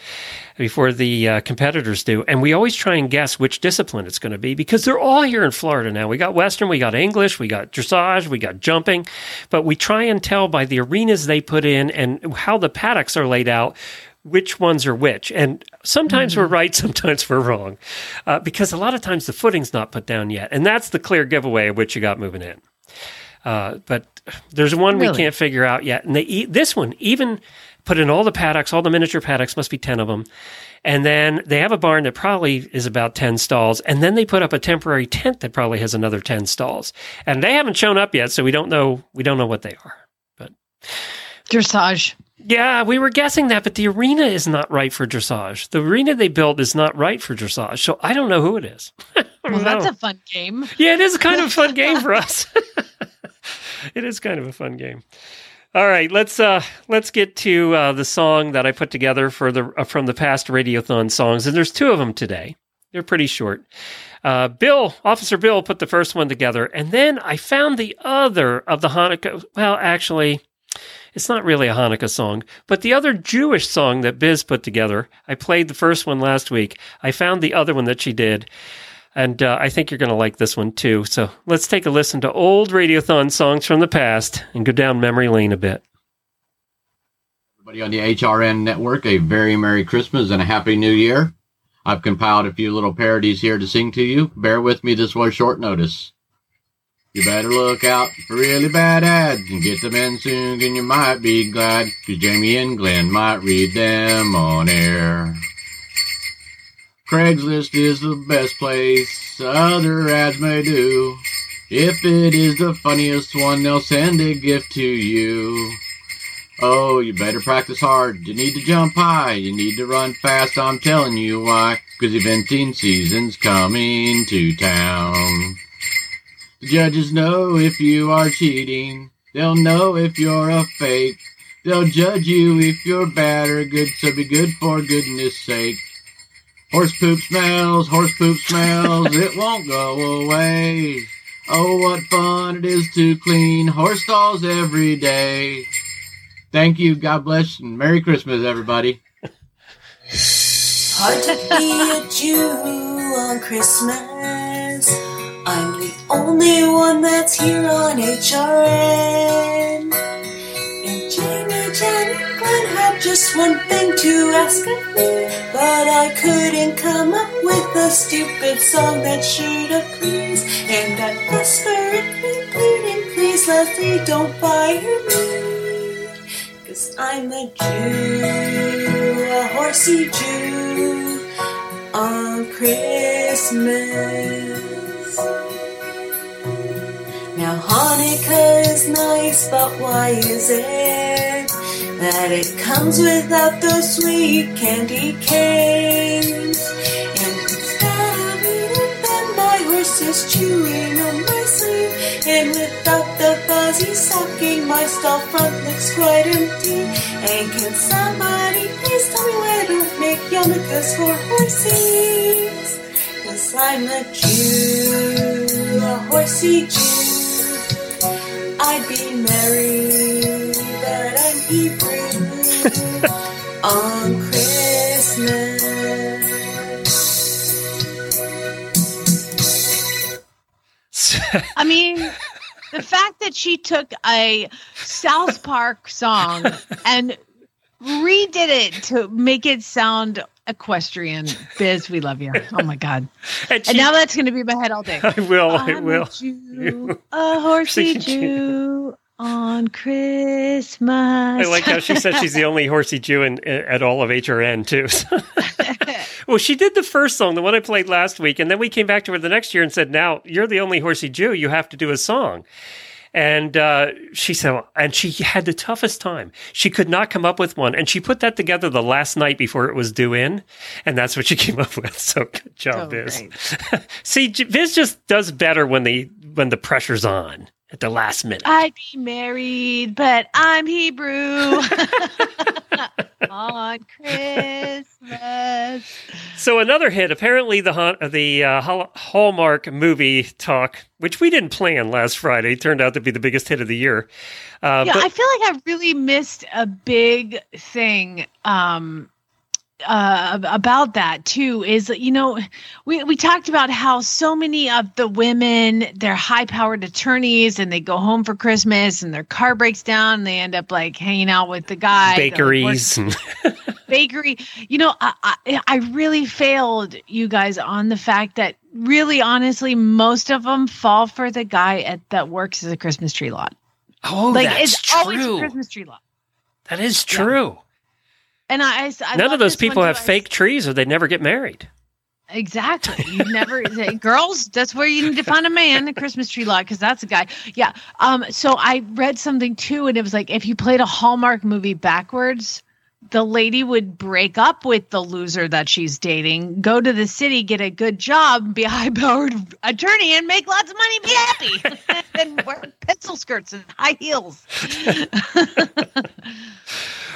before the uh, competitors do. And we always try and guess which discipline it's going to be because they're all here in Florida now. We got Western, we got English, we got dressage, we got jumping. But we try and tell by the arenas they put in and how the paddocks are laid out, which ones are which. And sometimes mm-hmm. we're right, sometimes we're wrong. Uh, because a lot of times the footing's not put down yet. And that's the clear giveaway of which you got moving in. Uh, but there's one really? we can't figure out yet. And they eat, this one, even put in all the paddocks, all the miniature paddocks, must be ten of them. And then they have a barn that probably is about ten stalls. And then they put up a temporary tent that probably has another ten stalls. And they haven't shown up yet, so we don't know we don't know what they are. But dressage. Yeah, we were guessing that, but the arena is not right for dressage. The arena they built is not right for dressage, so I don't know who it is. Well, that's a fun game. Yeah, it is kind of a fun game for us. It is kind of a fun game. All right, let's uh, let's get to uh, the song that I put together for the uh, from the past Radiothon songs, and there's two of them today. They're pretty short. Uh, Bill, Officer Bill, put the first one together, and then I found the other of the Hanukkah. Well, actually, it's not really a Hanukkah song, but the other Jewish song that Biz put together. I played the first one last week. I found the other one that she did, and uh, I think you're going to like this one too. So let's take a listen to old Radiothon songs from the past and go down memory lane a bit. Everybody on the H R N network, a very Merry Christmas and a Happy New Year. I've compiled a few little parodies here to sing to you. Bear with me, this was short notice. You better look out for really bad ads and get them in soon and you might be glad because Jamie and Glenn might read them on air. Craigslist is the best place other ads may do. If it is the funniest one, they'll send a gift to you. Oh, you better practice hard. You need to jump high. You need to run fast. I'm telling you why. Because eventing season's coming to town. The judges know if you are cheating. They'll know if you're a fake. They'll judge you if you're bad or good, so be good for goodness sake. Horse poop smells, horse poop smells, it won't go away. Oh, what fun it is to clean horse stalls every day. Thank you, God bless, and Merry Christmas, everybody. Hard to be a Jew on Christmas. I'm the only one that's here on H R N. And Jamie, Jen, Glenn had just one thing to ask of me, but I couldn't come up with a stupid song that should have pleased. And I desperately pleading, please, Leslie, don't fire me, cause I'm a Jew, a horsey Jew on Christmas. Now Hanukkah is nice, but why is it that it comes without those sweet candy canes? And instead of eating them, my horse is chewing on my sleeve, and without the fuzzy he's sucking, my stall front looks quite empty. And can somebody please tell me where to make yarmulkes for horses? Cause I'm a Jew, a horse seat you, I'd be merry, but I'd be blue on Christmas. I mean, the fact that she took a South Park song and redid it to make it sound equestrian. Biz, we love you. Oh my God. And, she, and now that's going to be in my head all day. I will. I will. Jew, a horsey Jew on Christmas. I like how she said she's the only horsey Jew in, in, at all of H R N too. Well, she did the first song, the one I played last week. And then we came back to her the next year and said, now you're the only horsey Jew. You have to do a song. And uh, she said, well, and she had the toughest time. She could not come up with one. And she put that together the last night before it was due in. And that's what she came up with. So good job, oh, Viz. See, Viz just does better when the, when the pressure's on at the last minute. I'd be married, but I'm Hebrew. On Christmas. So another hit. Apparently, the the uh, Hallmark movie Talk, which we didn't plan last Friday, turned out to be the biggest hit of the year. Uh, yeah, but- I feel like I really missed a big thing um, uh, about that too. Is you know, we we talked about how so many of the women, they're high powered attorneys, and they go home for Christmas, and their car breaks down, and they end up like hanging out with the guy bakeries. The, like, bakery. You know, I, I, I really failed you guys on the fact that really, honestly, most of them fall for the guy at that works as a Christmas tree lot. Oh, like, that's it's true. Always a Christmas tree lot. That is true. Yeah. And I, I, I none of those people have fake trees, or they never get married. Exactly. You never, girls, that's where you need to find a man, the Christmas tree lot, because that's a guy. Yeah. Um. So I read something too, and it was like if you played a Hallmark movie backwards, the lady would break up with the loser that she's dating, go to the city, get a good job, be a high-powered attorney, and make lots of money and be happy. And wear pencil skirts and high heels.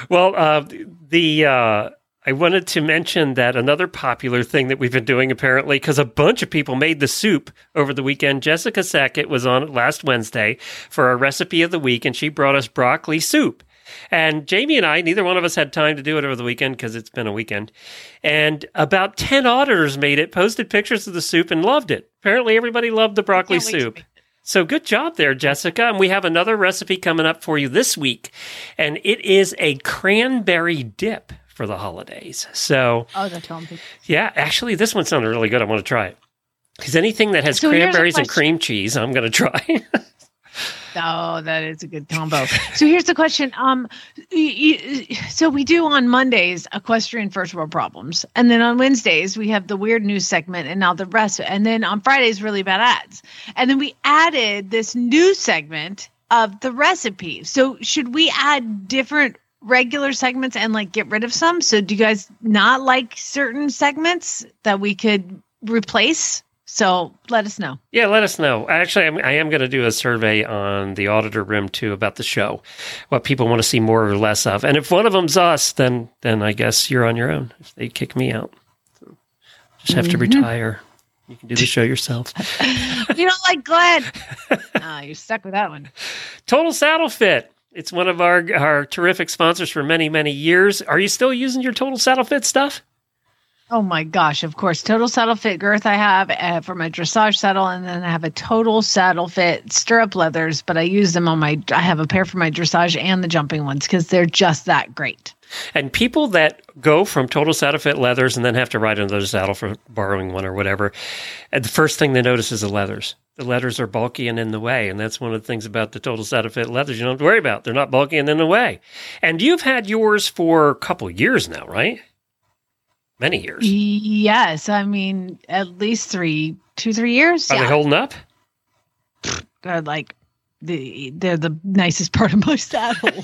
Well, uh, the uh, I wanted to mention that another popular thing that we've been doing, apparently, because a bunch of people made the soup over the weekend. Jessica Sackett was on last Wednesday for our recipe of the week, and she brought us broccoli soup. And Jamie and I, neither one of us had time to do it over the weekend because it's been a weekend. And about ten auditors made it, posted pictures of the soup, and loved it. Apparently, everybody loved the broccoli soup. So good job there, Jessica. And we have another recipe coming up for you this week. And it is a cranberry dip for the holidays. So, oh, that's awesome. Yeah, actually, this one sounded really good. I want to try it. Because anything that has so cranberries and cream cheese, I'm going to try. Oh, that is a good combo. So here's the question. Um, y- y- so we do on Mondays, Equestrian First World Problems. And then on Wednesdays, we have the weird news segment and now the rest. And then on Fridays, really bad ads. And then we added this new segment of the recipe. So should we add different regular segments and like get rid of some? So do you guys not like certain segments that we could replace? So let us know. Yeah, let us know. Actually, I'm, I am going to do a survey on the Auditor Room, too, about the show, what people want to see more or less of. And if one of them's us, then then I guess you're on your own if they kick me out. So just have mm-hmm. to retire. You can do the show yourself. You don't like Glenn. Ah, you're stuck with that one. Total Saddle Fit. It's one of our, our terrific sponsors for many, many years. Are you still using your Total Saddle Fit stuff? Oh my gosh, of course. Total Saddle Fit girth I have uh, for my dressage saddle, and then I have a Total Saddle Fit stirrup leathers, but I use them on my, I have a pair for my dressage and the jumping ones because they're just that great. And people that go from Total Saddle Fit leathers and then have to ride another saddle for borrowing one or whatever, and the first thing they notice is the leathers. The leathers are bulky and in the way, and that's one of the things about the Total Saddle Fit leathers you don't have to worry about. They're not bulky and in the way. And you've had yours for a couple years now, right? Many years. Yes. I mean, at least three, two, three years. Are yeah. they holding up? They're like, the, they're the nicest part of my saddle.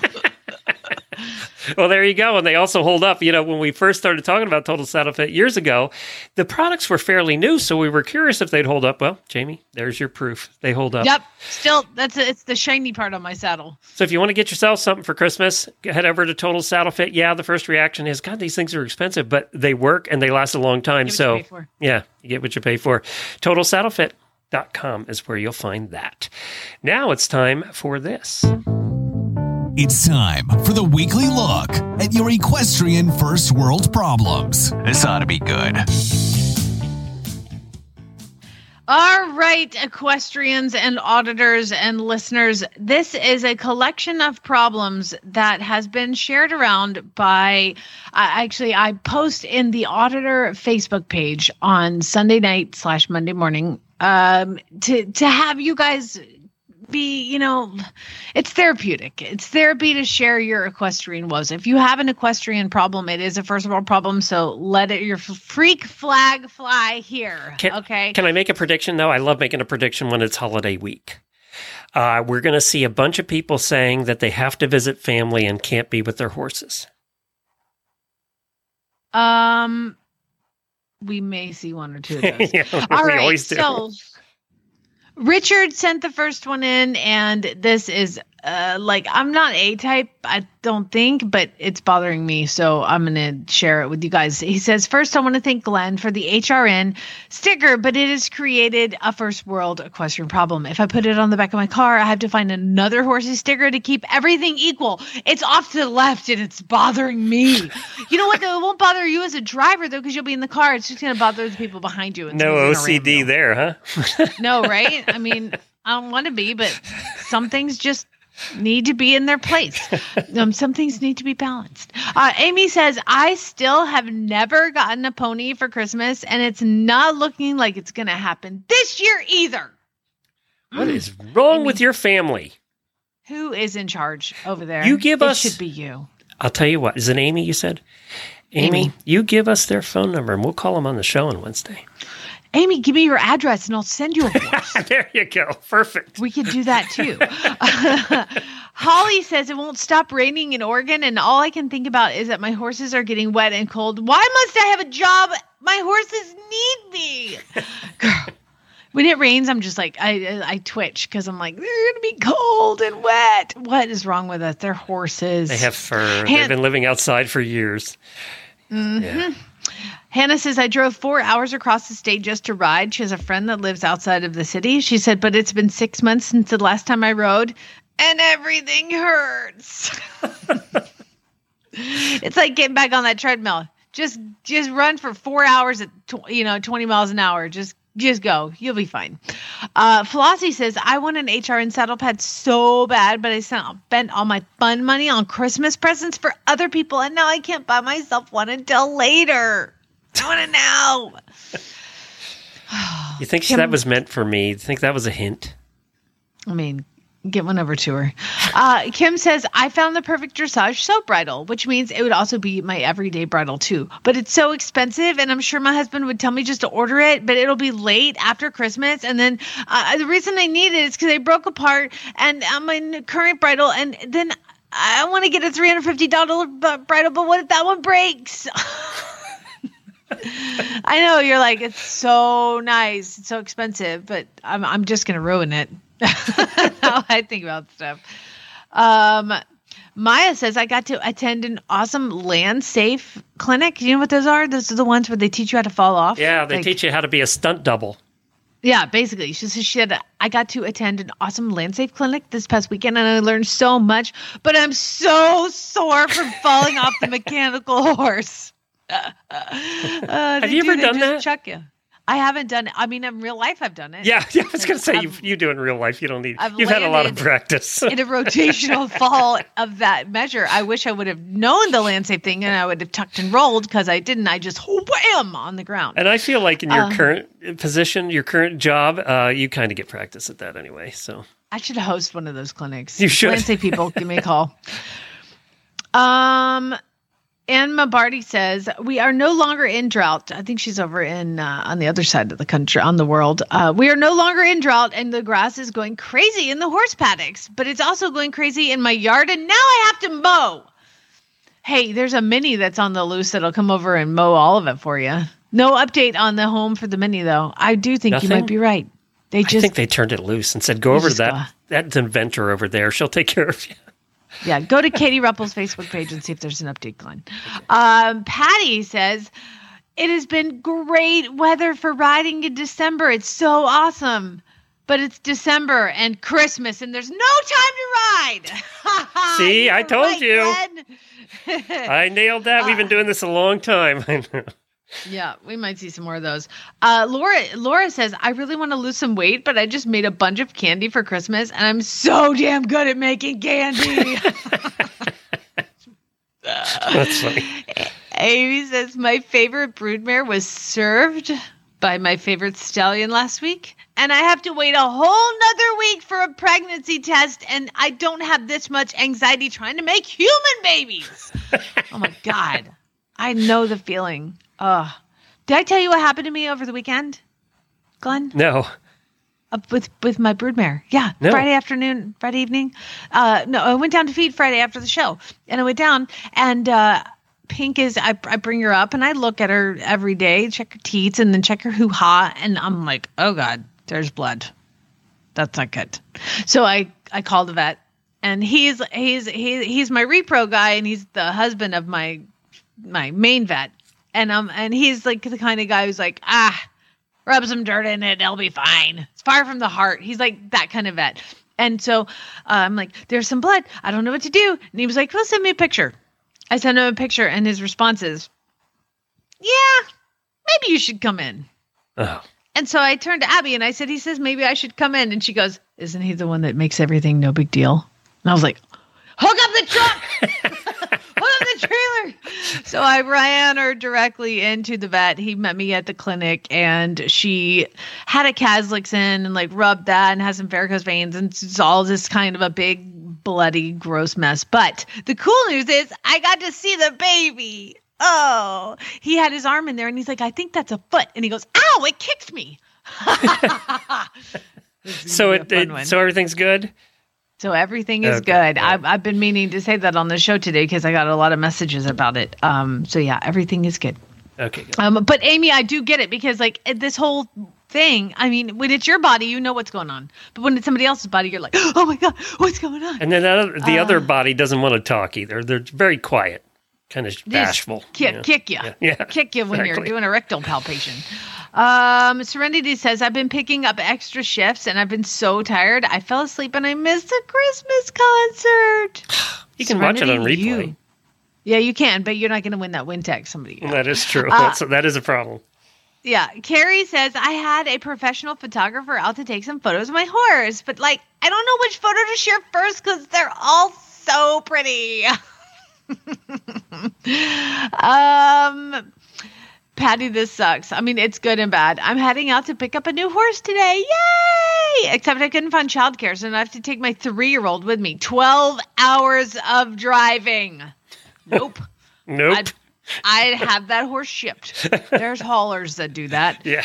Well, there you go. And they also hold up. You know, when we first started talking about Total Saddle Fit years ago, the products were fairly new. So we were curious if they'd hold up. Well, Jamie, there's your proof. They hold up. Yep. Still, that's a, it's the shiny part on my saddle. So if you want to get yourself something for Christmas, head over to Total Saddle Fit. Yeah, the first reaction is, God, these things are expensive, but they work and they last a long time. So yeah, you get what you pay for. Total Saddle Fit. eagle equine dot com is where you'll find that. Now it's time for this. It's time for the weekly look at your equestrian first world problems. This ought to be good. All right, equestrians and auditors and listeners, this is a collection of problems that has been shared around by, uh, actually, I post in the Auditor Facebook page on Sunday night slash Monday morning um, to, to have you guys be, you know, it's therapeutic. It's therapy to share your equestrian woes. If you have an equestrian problem, it is a first world problem. So let it, your freak flag fly here. Can, okay. Can I make a prediction though? I love making a prediction when it's holiday week. Uh, we're going to see a bunch of people saying that they have to visit family and can't be with their horses. Um, we may see one or two of those. yeah, All we right, always do. So, Richard sent the first one in, and this is uh, like, I'm not A-type, I don't think, but it's bothering me, so I'm going to share it with you guys. He says, first, I want to thank Glenn for the H R N sticker, but it has created a first world equestrian problem. If I put it on the back of my car, I have to find another horsey sticker to keep everything equal. It's off to the left, and it's bothering me. You know what, though? It won't bother you as a driver, though, because you'll be in the car. It's just going to bother the people behind you. No O C D there, huh? No, right? I mean, I don't want to be, but some things just need to be in their place. Um, some things need to be balanced. Uh, Amy says, I still have never gotten a pony for Christmas, and it's not looking like it's going to happen this year either. What mm. is wrong Amy, with your family? Who is in charge over there? You give it us. It should be you. I'll tell you what. Is it Amy you said? Amy, Amy, you give us their phone number, and we'll call them on the show on Wednesday. Amy, give me your address and I'll send you a horse. There you go. Perfect. We could do that too. Holly says it won't stop raining in Oregon, and all I can think about is that my horses are getting wet and cold. Why must I have a job? My horses need me. Girl, when it rains, I'm just like, I I twitch because I'm like, they're going to be cold and wet. What is wrong with us? They're horses. They have fur. Han- They've been living outside for years. Mm-hmm. Yeah. Hannah says, I drove four hours across the state just to ride. She has a friend that lives outside of the city. She said, but it's been six months since the last time I rode, and everything hurts. It's like getting back on that treadmill. Just just run for four hours at tw- you know twenty miles an hour. Just just go. You'll be fine. Uh, Flossie says, I want an H R N saddle pad so bad, but I spent all my fun money on Christmas presents for other people, and now I can't buy myself one until later. I want to know. You think Can that was meant for me? You think that was a hint? I mean, get one over to her. Uh, Kim says, I found the perfect dressage soap bridle, which means it would also be my everyday bridle too. But it's so expensive, and I'm sure my husband would tell me just to order it, but it'll be late after Christmas. And then uh, the reason I need it is because I broke apart, and I'm in current bridle, and then I want to get a three hundred fifty dollars bridle, but what if that one breaks? I know, you're like, it's so nice, it's so expensive, but I'm I'm just gonna ruin it. How I think about stuff. Um, Maya says, I got to attend an awesome land safe clinic. You know what those are? Those are the ones where they teach you how to fall off. Yeah, they like, teach you how to be a stunt double. Yeah, basically. She said, she said, I got to attend an awesome land safe clinic this past weekend, and I learned so much, but I'm so sore from falling off the mechanical horse. Uh, have you do, ever done that? Chuck you. I haven't done it. I mean, in real life, I've done it. Yeah, yeah I was going to say, you, you do it in real life. You don't need I've You've had a lot of practice. In a rotational fall of that measure. I wish I would have known the landscape thing, and I would have tucked and rolled, because I didn't. I just wham on the ground. And I feel like in your um, current position, your current job, uh, you kind of get practice at that anyway. So I should host one of those clinics. You should. Landscape people, give me a call. Um... Anne Mabardi says, we are no longer in drought. I think she's over in uh, on the other side of the country, on the world. Uh, we are no longer in drought, and the grass is going crazy in the horse paddocks, but it's also going crazy in my yard, and now I have to mow. Hey, there's a mini that's on the loose that'll come over and mow all of it for you. No update on the home for the mini, though. I do think Nothing? You might be right. They just I think they turned it loose and said, go over to that, go. that inventor over there. She'll take care of you. Yeah, go to Katie Ruppel's Facebook page and see if there's an update, Glenn. Um, Patty says, It has been great weather for riding in December. It's so awesome. But it's December and Christmas, and there's no time to ride. See, I told right, you. I nailed that. We've been doing this a long time. I know. Yeah, we might see some more of those. Uh, Laura Laura says, I really want to lose some weight, but I just made a bunch of candy for Christmas, and I'm so damn good at making candy. That's funny. Amy says, my favorite broodmare was served by my favorite stallion last week, and I have to wait a whole nother week for a pregnancy test, and I don't have this much anxiety trying to make human babies. Oh, my God. I know the feeling. Oh, did I tell you what happened to me over the weekend, Glenn? No. Uh, with with my broodmare. Yeah. No. Friday afternoon, Friday evening. Uh, no, I went down to feed Friday after the show, and I went down, and uh, Pink is, I, I bring her up, and I look at her every day, check her teats, and then check her hoo-ha, and I'm like, oh, God, there's blood. That's not good. So I, I called the vet, and he's he's he, he's my repro guy, and he's the husband of my my main vet. And um, and he's like the kind of guy who's like, ah, rub some dirt in it, it'll be fine. It's far from the heart. He's like that kind of vet. And so uh, I'm like, there's some blood. I don't know what to do. And he was like, well, send me a picture. I sent him a picture, and his response is, yeah, maybe you should come in. Oh. And so I turned to Abby, and I said, he says maybe I should come in. And she goes, isn't he the one that makes everything no big deal? And I was like, hook up the truck. Trailer. So I ran her directly into the vet. He met me at the clinic, and she had a Caslix in and like rubbed that and has some varicose veins, and it's all this kind of a big bloody gross mess. But the cool news is I got to see the baby. Oh, he had his arm in there, and he's like, I think that's a foot. And he goes, ow, it kicked me. so it, it so everything's good. So everything is okay, good. Right. I've, I've been meaning to say that on the show today because I got a lot of messages about it. Um, so, yeah, everything is good. Okay. Good. Um, but, Amy, I do get it because, like, this whole thing, I mean, when it's your body, you know what's going on. But when it's somebody else's body, you're like, oh, my God, what's going on? And then that other, the uh, other body doesn't want to talk either. They're very quiet, kind of bashful. Kick you. Know? Kick you, yeah. Yeah, kick you when exactly. You're doing a rectal palpation. Um, Serenity says, I've been picking up extra shifts and I've been so tired. I fell asleep and I missed a Christmas concert. You can Serenity, watch it on replay. You. Yeah, you can, but you're not going to win that Wintex. Somebody got. That is true. Uh, That's, that is a problem. Yeah. Carrie says, I had a professional photographer out to take some photos of my horse, but like, I don't know which photo to share first because they're all so pretty. um... Patty, this sucks. I mean, it's good and bad. I'm heading out to pick up a new horse today. Yay! Except I couldn't find childcare, so I have to take my three-year-old with me. Twelve hours of driving. Nope. nope. I'd, I'd have that horse shipped. There's haulers that do that. Yeah.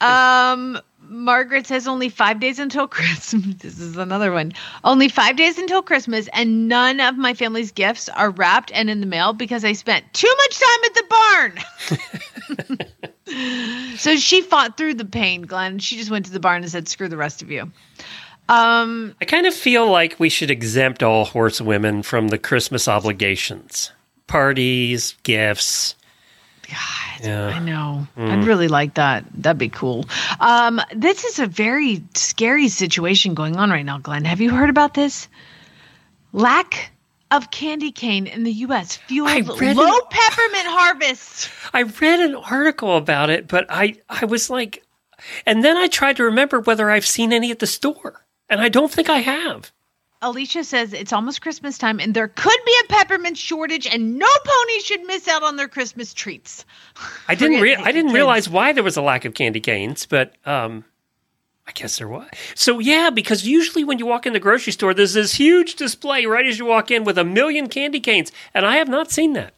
Um, Margaret says only five days until Christmas. This is another one. Only five days until Christmas, and none of my family's gifts are wrapped and in the mail because I spent too much time at the barn. So she fought through the pain, Glenn. She just went to the barn and said, screw the rest of you. Um, I kind of feel like we should exempt all horse women from the Christmas obligations. Parties, gifts. God, yeah. I know. Mm. I'd really like that. That'd be cool. Um, this is a very scary situation going on right now, Glenn. Have you heard about this? Lack of candy cane in the U S fueled low an, peppermint harvests. I read an article about it, but I, I was like, and then I tried to remember whether I've seen any at the store, and I don't think I have. Alicia says it's almost Christmas time and there could be a peppermint shortage and no pony should miss out on their Christmas treats. I didn't re- I didn't realize why there was a lack of candy canes, but um, I guess there was. So yeah, because usually when you walk in the grocery store, there's this huge display right as you walk in with a million candy canes, and I have not seen that.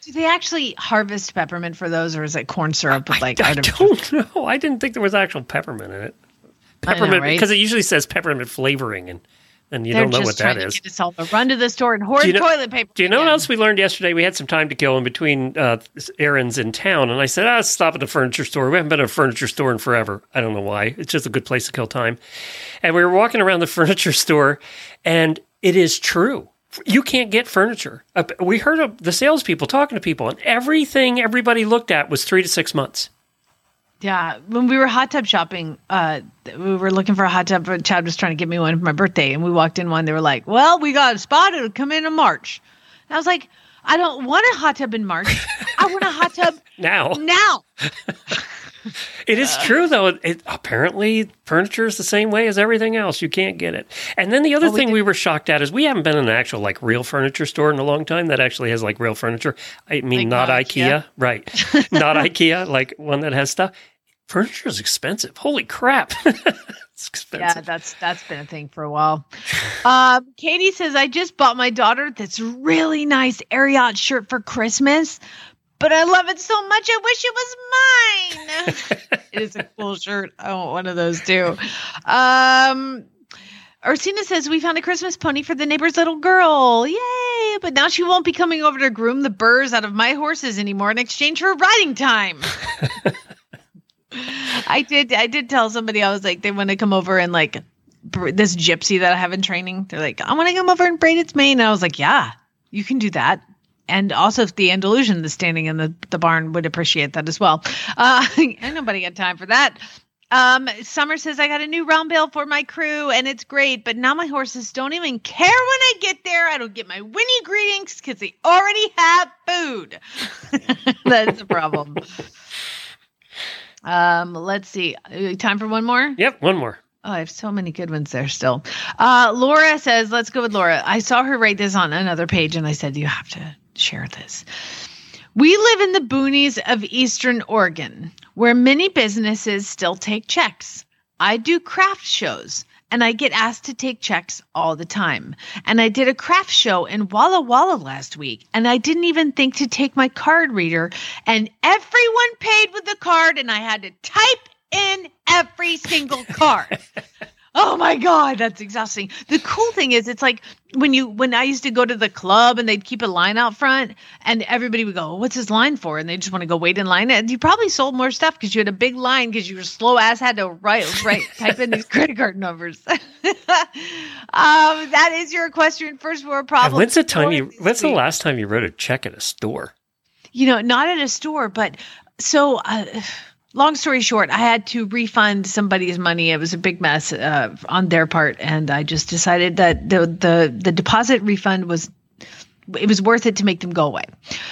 Do they actually harvest peppermint for those, or is it corn syrup? With, like, I, I don't know. I didn't think there was actual peppermint in it. Peppermint, because right? It usually says peppermint flavoring and. And you They're don't know what that is. Just trying to get us all to run to the store and hoard you know, toilet paper. Do you know again. What else we learned yesterday? We had some time to kill in between uh, errands in town. And I said, ah, stop at the furniture store. We haven't been at a furniture store in forever. I don't know why. It's just a good place to kill time. And we were walking around the furniture store, and it is true. You can't get furniture. We heard the salespeople talking to people, and everything everybody looked at was three to six months. Yeah. When we were hot tub shopping, uh, we were looking for a hot tub. Chad was trying to get me one for my birthday, and we walked in one. They were like, well, we got a spot. It'll come in in March. And I was like, I don't want a hot tub in March. I want a hot tub now. Now. It is true, though. It, apparently, furniture is the same way as everything else. You can't get it. And then the other oh, thing we, we were shocked at is we haven't been in an actual, like, real furniture store in a long time that actually has, like, real furniture. I mean, like not much, IKEA. Yeah. Right. Not IKEA, like one that has stuff. Furniture is expensive. Holy crap. It's expensive. Yeah, that's that's been a thing for a while. um, Katie says, I just bought my daughter this really nice Ariat shirt for Christmas. But I love it so much, I wish it was mine. It is a cool shirt. I want one of those, too. Um, Ursina says, we found a Christmas pony for the neighbor's little girl. Yay! But now she won't be coming over to groom the burrs out of my horses anymore in exchange for riding time. I did I did tell somebody, I was like, they want to come over and, like, br- this gypsy that I have in training. They're like, I want to come over and braid its mane. And I was like, yeah, you can do that. And also if the Andalusian that's standing in the, the barn would appreciate that as well. Uh, and nobody had time for that. Um, Summer says, I got a new round bale for my crew and it's great, but now my horses don't even care when I get there. I don't get my Winnie greetings because they already have food. That's a problem. um, let's see. Time for one more? Yep, one more. Oh, I have so many good ones there still. Uh, Laura says, let's go with Laura. I saw her write this on another page and I said, you have to share this. We live in the boonies of Eastern Oregon, where many businesses still take checks. I do craft shows, and I get asked to take checks all the time. And I did a craft show in Walla Walla last week, and I didn't even think to take my card reader, and everyone paid with the card, and I had to type in every single card. Oh my God, that's exhausting. The cool thing is it's like when you when I used to go to the club and they'd keep a line out front and everybody would go, what's this line for? And they just want to go wait in line. And you probably sold more stuff because you had a big line because you were slow ass, had to write, write type in these credit card numbers. um, that is your equestrian first world problem. And when's the time you when's the last time you wrote a check at a store? You know, not at a store, but so uh, long story short, I had to refund somebody's money. It was a big mess uh, on their part, and I just decided that the the the deposit refund was it was worth it to make them go away.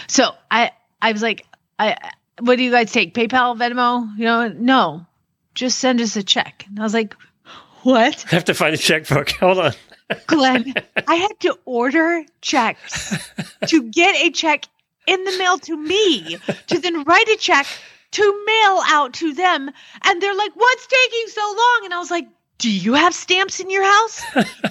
So I I was like, I what do you guys take? PayPal, Venmo? You know, no, just send us a check. And I was like, what? I have to find a checkbook. Hold on, Glenn. I had to order checks to get a check in the mail to me to then write a check to mail out to them. And they're like, what's taking so long? And I was like, do you have stamps in your house?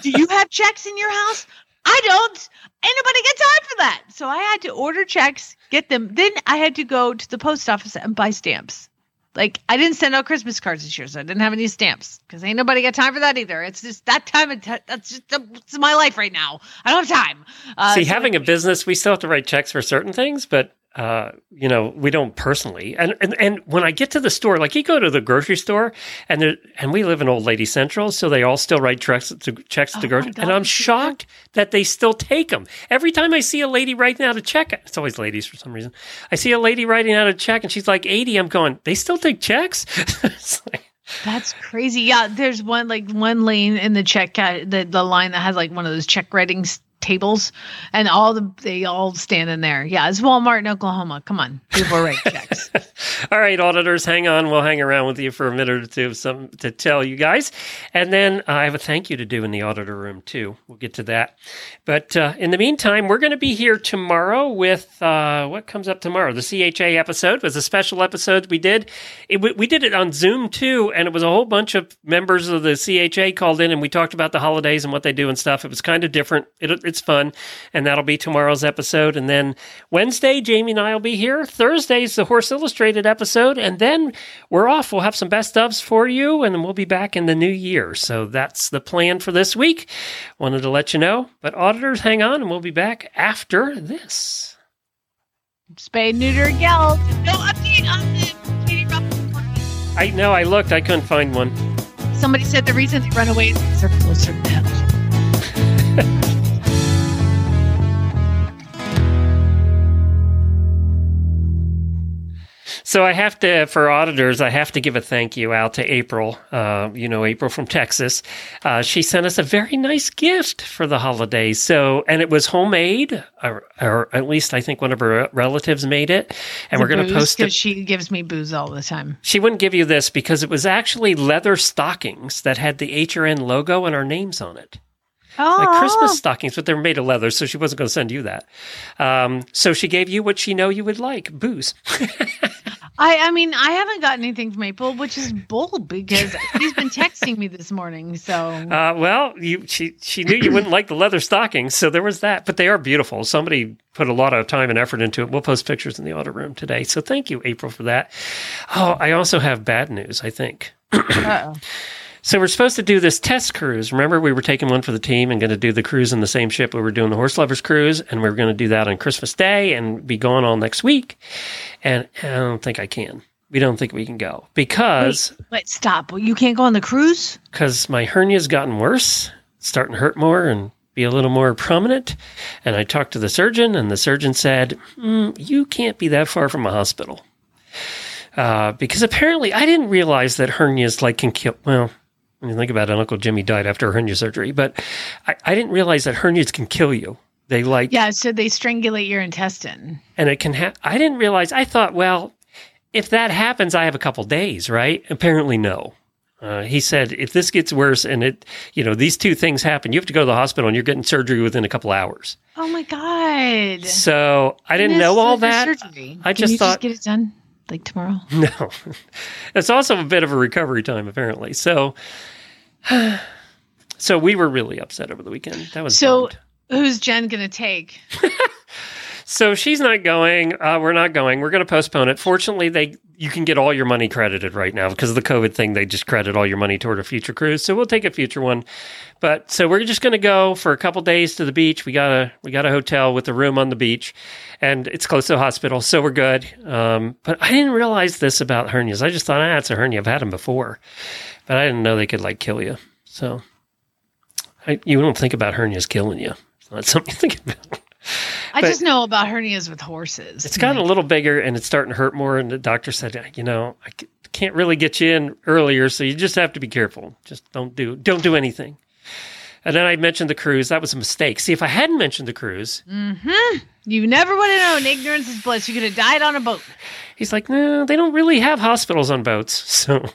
Do you have checks in your house? I don't. Ain't nobody got time for that. So I had to order checks, get them. Then I had to go to the post office and buy stamps. Like, I didn't send out Christmas cards this year, so I didn't have any stamps because ain't nobody got time for that either. It's just that time. Of t- that's just uh, it's my life right now. I don't have time. Uh, See, so having a business, we still have to write checks for certain things, but Uh, you know, we don't personally. And, and and when I get to the store, like you go to the grocery store, and there, and we live in Old Lady Central, so they all still write checks to, checks oh to grocery. God, and I'm shocked that they still take them. Every time I see a lady writing out a check, it's always ladies for some reason. I see a lady writing out a check, and she's like eighty. I'm going, they still take checks? It's like, that's crazy. Yeah, there's one like one lane in the check, uh, the, the line that has like one of those check writings tables, and all the they all stand in there. Yeah, it's Walmart in Oklahoma. Come on, people write checks. All right, auditors, hang on. We'll hang around with you for a minute or two of something to tell you guys. And then uh, I have a thank you to do in the auditor room, too. We'll get to that. But uh, in the meantime, we're going to be here tomorrow with uh, what comes up tomorrow. The C H A episode was a special episode we did. It, we, we did it on Zoom, too, and it was a whole bunch of members of the C H A called in, and we talked about the holidays and what they do and stuff. It was kind of different. It, it's It's fun, and that'll be tomorrow's episode. And then Wednesday, Jamie and I will be here. Thursday's the Horse Illustrated episode, and then we're off. We'll have some best ofs for you, and then we'll be back in the new year. So that's the plan for this week. Wanted to let you know. But auditors, hang on, and we'll be back after this. Spay, neuter, gallop. No update on the Katie Ruppel. I know. I looked. I couldn't find one. Somebody said the reason they run away is because they're closer to them. So I have to, for auditors, I have to give a thank you out to April, uh, you know, April from Texas. Uh, she sent us a very nice gift for the holidays. So, and it was homemade, or, or at least I think one of her relatives made it. And the we're going to post it. She gives me booze all the time. She wouldn't give you this because it was actually leather stockings that had the H R N logo and our names on it. Oh. Like Christmas stockings, but they're made of leather, so she wasn't going to send you that. Um, so she gave you what she know you would like, booze. I, I mean, I haven't got anything from April, which is bull because he's been texting me this morning. So, uh, well, you, she she knew you wouldn't like the leather stockings, so there was that. But they are beautiful. Somebody put a lot of time and effort into it. We'll post pictures in the auto room today. So thank you, April, for that. Oh, I also have bad news, I think. Uh-oh. So we're supposed to do this test cruise. Remember, we were taking one for the team and going to do the cruise in the same ship. We were doing the Horse Lovers Cruise, and we were going to do that on Christmas Day and be gone all next week. And I don't think I can. We don't think we can go because... Wait, wait stop. You can't go on the cruise? Because my hernia's gotten worse, it's starting to hurt more and be a little more prominent. And I talked to the surgeon, and the surgeon said, mm, you can't be that far from a hospital. Uh, because apparently I didn't realize that hernias like can kill... Well... I mean, think about it. Uncle Jimmy died after hernia surgery, but I, I didn't realize that hernias can kill you. They like... Yeah, so they strangulate your intestine. And it can ha- I didn't realize... I thought, well, if that happens, I have a couple days, right? Apparently, no. Uh, he said, if this gets worse and it, you know, these two things happen, you have to go to the hospital and you're getting surgery within a couple hours. Oh, my God. So I didn't know all that. Surgery. I just thought... Can you just get it done? Like tomorrow? No. It's also a bit of a recovery time, apparently. So so we were really upset over the weekend. That was So bummed. Who's Jen going to take? So she's not going. Uh, we're not going. We're going to postpone it. Fortunately, they you can get all your money credited right now because of the COVID thing. They just credit all your money toward a future cruise. So we'll take a future one. But so we're just going to go for a couple days to the beach. We got a we got a hotel with a room on the beach, and it's close to the hospital, so we're good. Um, but I didn't realize this about hernias. I just thought, ah, it's a hernia. I've had them before, but I didn't know they could like kill you. So I, you don't think about hernias killing you. It's not something you think about. I but just know about hernias with horses. It's gotten like, a little bigger, and it's starting to hurt more. And the doctor said, you know, I can't really get you in earlier, so you just have to be careful. Just don't do don't do anything. And then I mentioned the cruise. That was a mistake. See, if I hadn't mentioned the cruise. Mm-hmm. You never would have known. Ignorance is bliss. You could have died on a boat. He's like, no, they don't really have hospitals on boats. So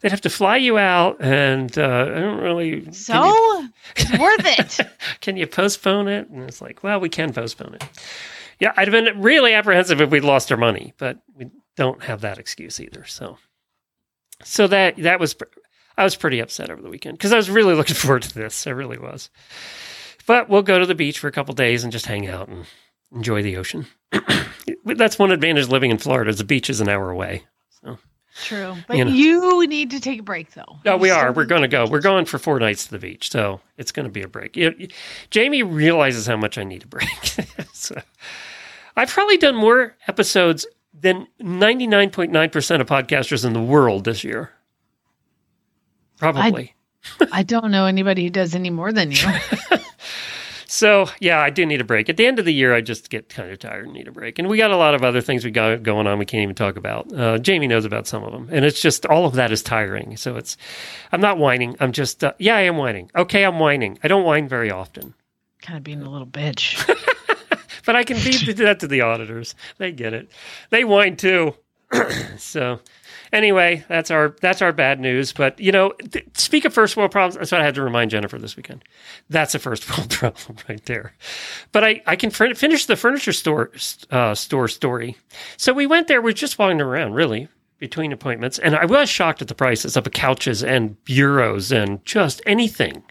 they'd have to fly you out, and uh, I don't really. So you, it's worth it. Can you postpone it? And it's like, well, we can postpone it. Yeah, I'd have been really apprehensive if we'd lost our money, but we don't have that excuse either. So, so that that was... I was pretty upset over the weekend because I was really looking forward to this. I really was. But we'll go to the beach for a couple days and just hang out and enjoy the ocean. That's one advantage of living in Florida is the beach is an hour away. So true. But you, know. you need to take a break, though. No, we are. We're going to go. We're going for four nights to the beach, so it's going to be a break. You know, Jamie realizes how much I need a break. So I've probably done more episodes than ninety-nine point nine percent of podcasters in the world this year. Probably. I, I don't know anybody who does any more than you. So, yeah, I do need a break. At the end of the year, I just get kind of tired and need a break. And we got a lot of other things we got going on we can't even talk about. Uh, Jamie knows about some of them. And it's just, all of that is tiring. So it's, I'm not whining. I'm just, uh, yeah, I am whining. Okay, I'm whining. I don't whine very often. Kind of being a little bitch. But I can be that to the auditors. They get it. They whine too. So... Anyway, that's our that's our bad news. But, you know, th- speak of first world problems, that's what I had to remind Jennifer this weekend. That's a first world problem right there. But I, I can fr- finish the furniture store uh, store story. So we went there. We were just walking around, really, between appointments. And I was shocked at the prices of couches and bureaus and just anything. It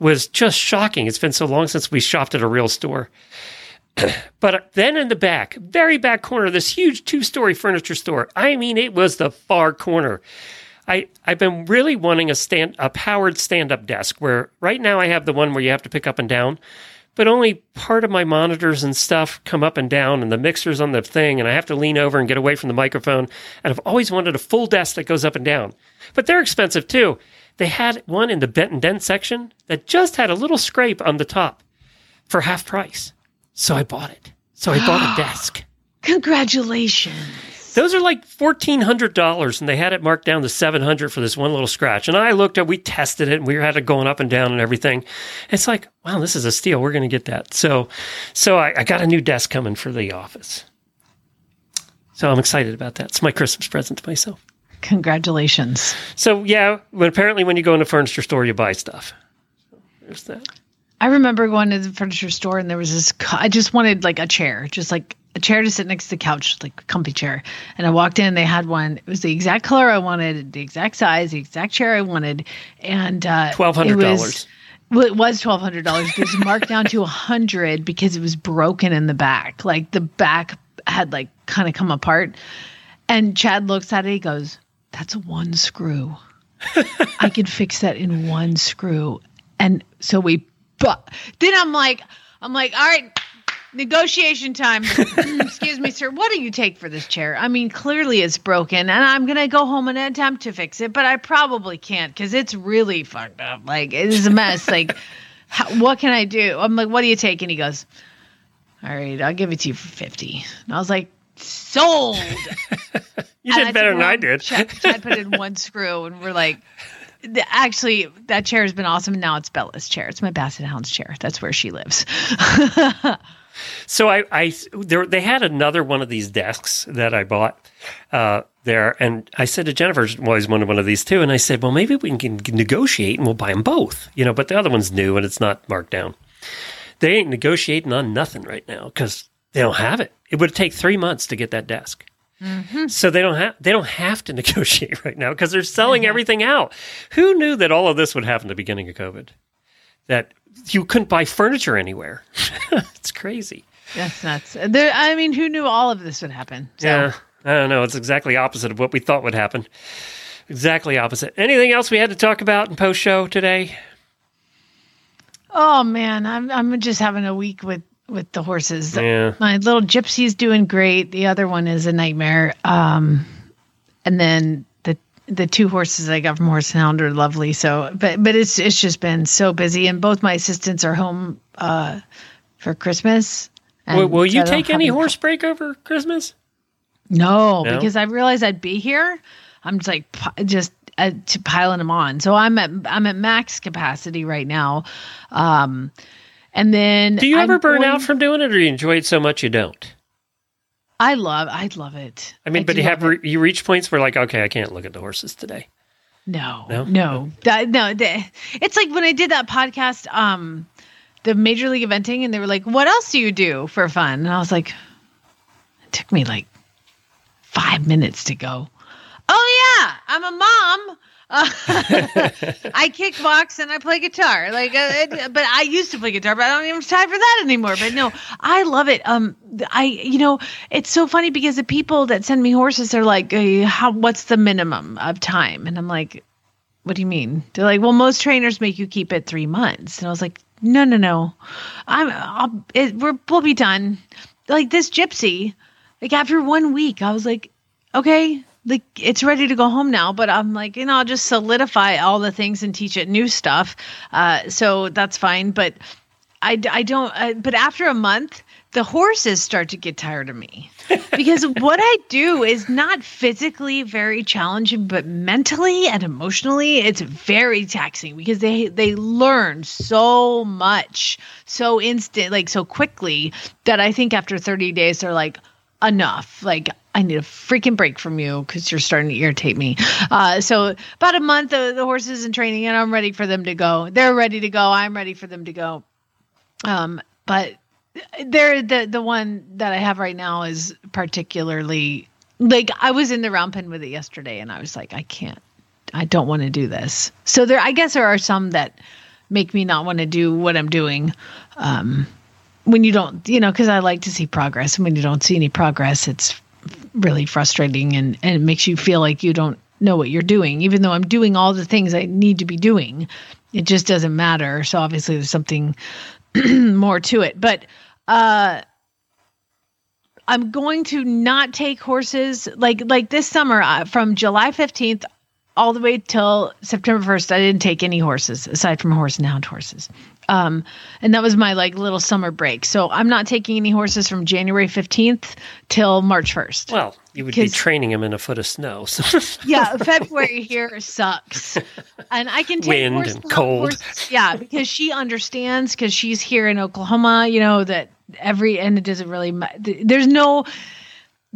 was just shocking. It's been so long since we shopped at a real store. But then in the back, very back corner, this huge two-story furniture store. I mean, it was the far corner. I, I've been really wanting a stand, a powered stand-up desk where right now I have the one where you have to pick up and down, but only part of my monitors and stuff come up and down and the mixer's on the thing and I have to lean over and get away from the microphone. And I've always wanted a full desk that goes up and down. But they're expensive too. They had one in the bent and dent section that just had a little scrape on the top for half price. So I bought it. So I bought a desk. Congratulations. Those are like fourteen hundred dollars, and they had it marked down to seven hundred dollars for this one little scratch. And I looked at, we tested it, and we had it going up and down and everything. It's like, wow, this is a steal. We're going to get that. So so I, I got a new desk coming for the office. So I'm excited about that. It's my Christmas present to myself. Congratulations. So yeah, but apparently when you go in a furniture store, you buy stuff. So there's that. I remember going to the furniture store, and there was this, I just wanted like a chair, just like a chair to sit next to the couch, like a comfy chair. And I walked in, and they had one. It was the exact color I wanted, the exact size, the exact chair I wanted. And uh, twelve hundred dollars. It was, well, it was twelve hundred dollars, but it was marked down to one hundred dollars because it was broken in the back. Like the back had like kind of come apart. And Chad looks at it, he goes, that's one screw. I could fix that in one screw. And so we... But then I'm like, I'm like, all right, negotiation time. Excuse me, sir. What do you take for this chair? I mean, clearly it's broken, and I'm going to go home and attempt to fix it, but I probably can't because it's really fucked up. Like, it is a mess. Like, how, what can I do? I'm like, what do you take? And he goes, all right, I'll give it to you for fifty. And I was like, sold. You did better than I did. I put in one screw, and we're like... Actually, that chair has been awesome. Now it's Bella's chair. It's my Basset Hound's chair. That's where she lives. So I, I there, they had another one of these desks that I bought uh, there. And I said to Jennifer, she always wanted one of these too. And I said, well, maybe we can negotiate and we'll buy them both. You know, but the other one's new and it's not marked down. They ain't negotiating on nothing right now because they don't have it. It would take three months to get that desk. Mm-hmm. So they don't have they don't have to negotiate right now because they're selling mm-hmm. everything out. Who knew that all of this would happen at the beginning of COVID? That you couldn't buy furniture anywhere. It's crazy. That's nuts. There, I mean, who knew all of this would happen? So. Yeah, I don't know. It's exactly opposite of what we thought would happen. Exactly opposite. Anything else we had to talk about in post show today? Oh man, I'm I'm just having a week with. with the horses. Yeah. My little gypsy's doing great. The other one is a nightmare. Um, and then the, the two horses I got from Horse and Hound are lovely. So, but, but it's, it's just been so busy, and both my assistants are home, uh, for Christmas. Will, will you take any horse break over Christmas? No, no, because I realized I'd be here. I'm just like, just uh, to piling them on. So I'm at, I'm at max capacity right now. Um, And then, do you ever I'm burn going, out from doing it, or you enjoy it so much you don't? I love, I love it. I mean, I but you have re- you reach points where, like, okay, I can't look at the horses today. No, no, no, that, no. That, it's like when I did that podcast, um, the Major League Eventing, and they were like, "What else do you do for fun?" And I was like, "It took me like five minutes to go." Oh yeah, I'm a mom. Uh, I kickbox and I play guitar. Like, uh, but I used to play guitar, but I don't even have time for that anymore. But no, I love it. Um, I, you know, it's so funny because the people that send me horses, they're like, hey, how, what's the minimum of time? And I'm like, what do you mean? They're like, well, most trainers make you keep it three months. And I was like, no, no, no, I'm, I'll, it, we're, we'll be done. Like this gypsy, like after one week, I was like, okay. Like it's ready to go home now, but I'm like, you know, I'll just solidify all the things and teach it new stuff. Uh, so that's fine. But I, I don't, I, but after a month, the horses start to get tired of me because what I do is not physically very challenging, but mentally and emotionally, it's very taxing because they, they learn so much, so instant, like so quickly that I think after thirty days, they're like, enough. Like I need a freaking break from you because you're starting to irritate me. Uh, so about a month of the horses in training, and I'm ready for them to go. They're ready to go. I'm ready for them to go. Um, but they're the, the one that I have right now is particularly like I was in the round pen with it yesterday, and I was like, I can't, I don't want to do this. So there, I guess there are some that make me not want to do what I'm doing. Um, when you don't, you know, because I like to see progress, and when you don't see any progress, it's really frustrating, and, and it makes you feel like you don't know what you're doing, even though I'm doing all the things I need to be doing. It just doesn't matter. So obviously there's something more to it, but, uh, I'm going to not take horses like, like this summer uh, from July fifteenth all the way till September first, I didn't take any horses aside from Horse and Hound horses. Um, and that was my like little summer break. So I'm not taking any horses from January fifteenth till March first. Well, you would be training them in a foot of snow. So. Yeah. February here sucks. And I can take wind horse and cold. Horses, yeah. Because she understands, because she's here in Oklahoma, you know, that every, and it doesn't really, there's no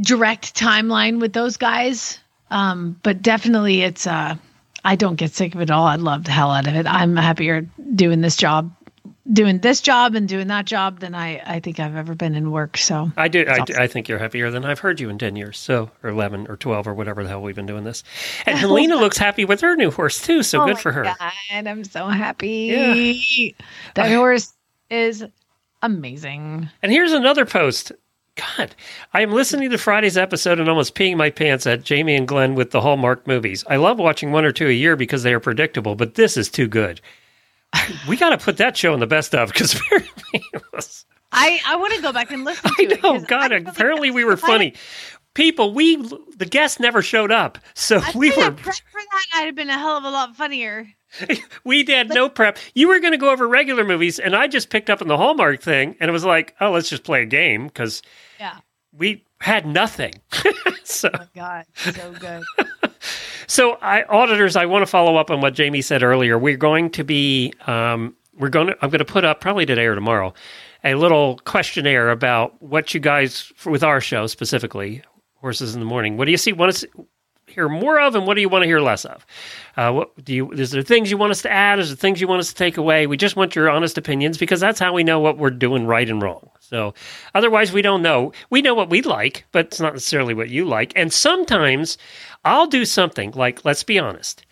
direct timeline with those guys. Um, but definitely it's, uh, I don't get sick of it all. I love the hell out of it. I'm happier doing this job, doing this job and doing that job than I, I think I've ever been in work. So I do. I, awesome. do, I think you're happier than I've heard you in ten years. So, or eleven or twelve or whatever the hell we've been doing this. And Helena looks happy with her new horse too. So oh good for her. God, I'm so happy. Yeah. That I, horse is amazing. And here's another post. God, I am listening to Friday's episode and almost peeing my pants at Jamie and Glenn with the Hallmark movies. I love watching one or two a year because they are predictable, but this is too good. We got to put that show in the best of, because apparently it was... I, I want to go back and listen to it. I know, it God, apparently we were funny. People, we the guests never showed up, so I we were... I prep for that, I'd have been a hell of a lot funnier. We did but, no prep. You were going to go over regular movies, and I just picked up on the Hallmark thing, and it was like, oh, let's just play a game, because... Yeah. We had nothing. So, oh, my God. So good. So, I, auditors, I want to follow up on what Jamie said earlier. We're going to be, um, we're going to, I'm going to put up probably today or tomorrow, a little questionnaire about what you guys, with our show specifically, Horses in the Morning, what do you see, want to hear more of, and what do you want to hear less of? Uh, what do you, is there things you want us to add? Is there things you want us to take away? We just want your honest opinions, because that's how we know what we're doing right and wrong. So otherwise, we don't know. We know what we like, but it's not necessarily what you like. And sometimes I'll do something like, let's be honest.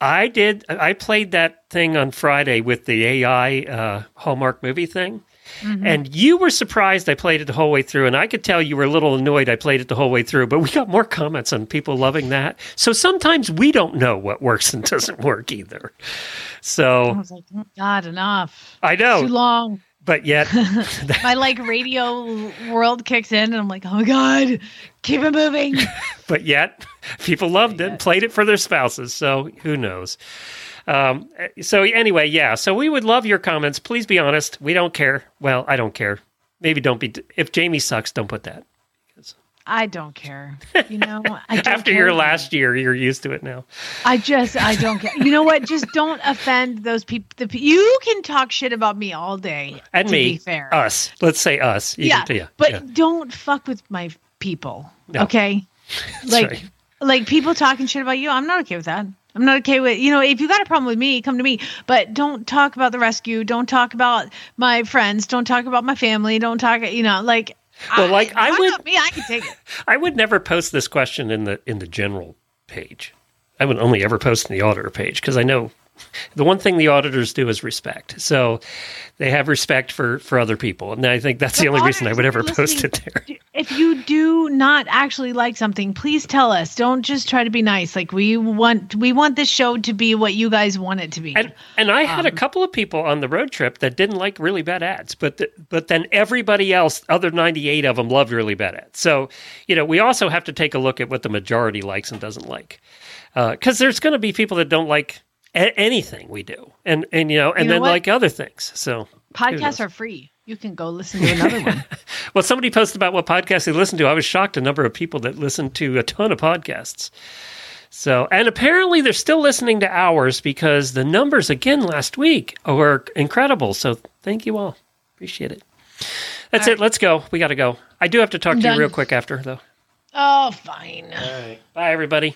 I did. I played that thing on Friday with the A I uh, Hallmark movie thing. Mm-hmm. And you were surprised I played it the whole way through. And I could tell you were a little annoyed I played it the whole way through. But we got more comments on people loving that. So sometimes we don't know what works and doesn't work either. So I was like, oh, God, enough. I know. It's too long. But yet, my like radio world kicks in, and I'm like, oh my God, keep it moving. But yet, people loved it, played it for their spouses. So who knows? Um, so anyway, yeah. So we would love your comments. Please be honest. We don't care. Well, I don't care. Maybe don't be. If Jamie sucks, don't put that. I don't care. You know, I don't after care your last year, you're used to it now. I just, I don't care. You know what? Just don't offend those people. Pe- you can talk shit about me all day. And to me, be fair. Us. Let's say us. You yeah, can, yeah, but yeah. Don't fuck with my people. No. Okay, that's like, right. Like people talking shit about you. I'm not okay with that. I'm not okay with, you know, if you got a problem with me, come to me, but don't talk about the rescue. Don't talk about my friends. Don't talk about my family. Don't talk, you know, like. Well, I, like I would, me, I can take it. I would never post this question in the in the general page. I would only ever post in the auditor page, because I know the one thing the auditors do is respect. So they have respect for, for other people, and I think that's the, the only reason I would ever post it there. If you do not actually like something, please tell us. Don't just try to be nice. Like we want we want this show to be what you guys want it to be. And, and I um, had a couple of people on the road trip that didn't like really bad ads, but the, but then everybody else, other ninety-eight of them, loved really bad ads. So you know, we also have to take a look at what the majority likes and doesn't like, because uh, there's going to be people that don't like A- anything we do, and and you know, and you know then what? Like other things. So podcasts are free. You can go listen to another one. Well, somebody posted about what podcasts they listen to. I was shocked a number of people that listen to a ton of podcasts. So, and apparently they're still listening to ours, because the numbers again last week were incredible. So thank you all. Appreciate it. That's all it. Right. Let's go. We got to go. I do have to talk I'm to done. you real quick after though. Oh, fine. All right. Bye everybody.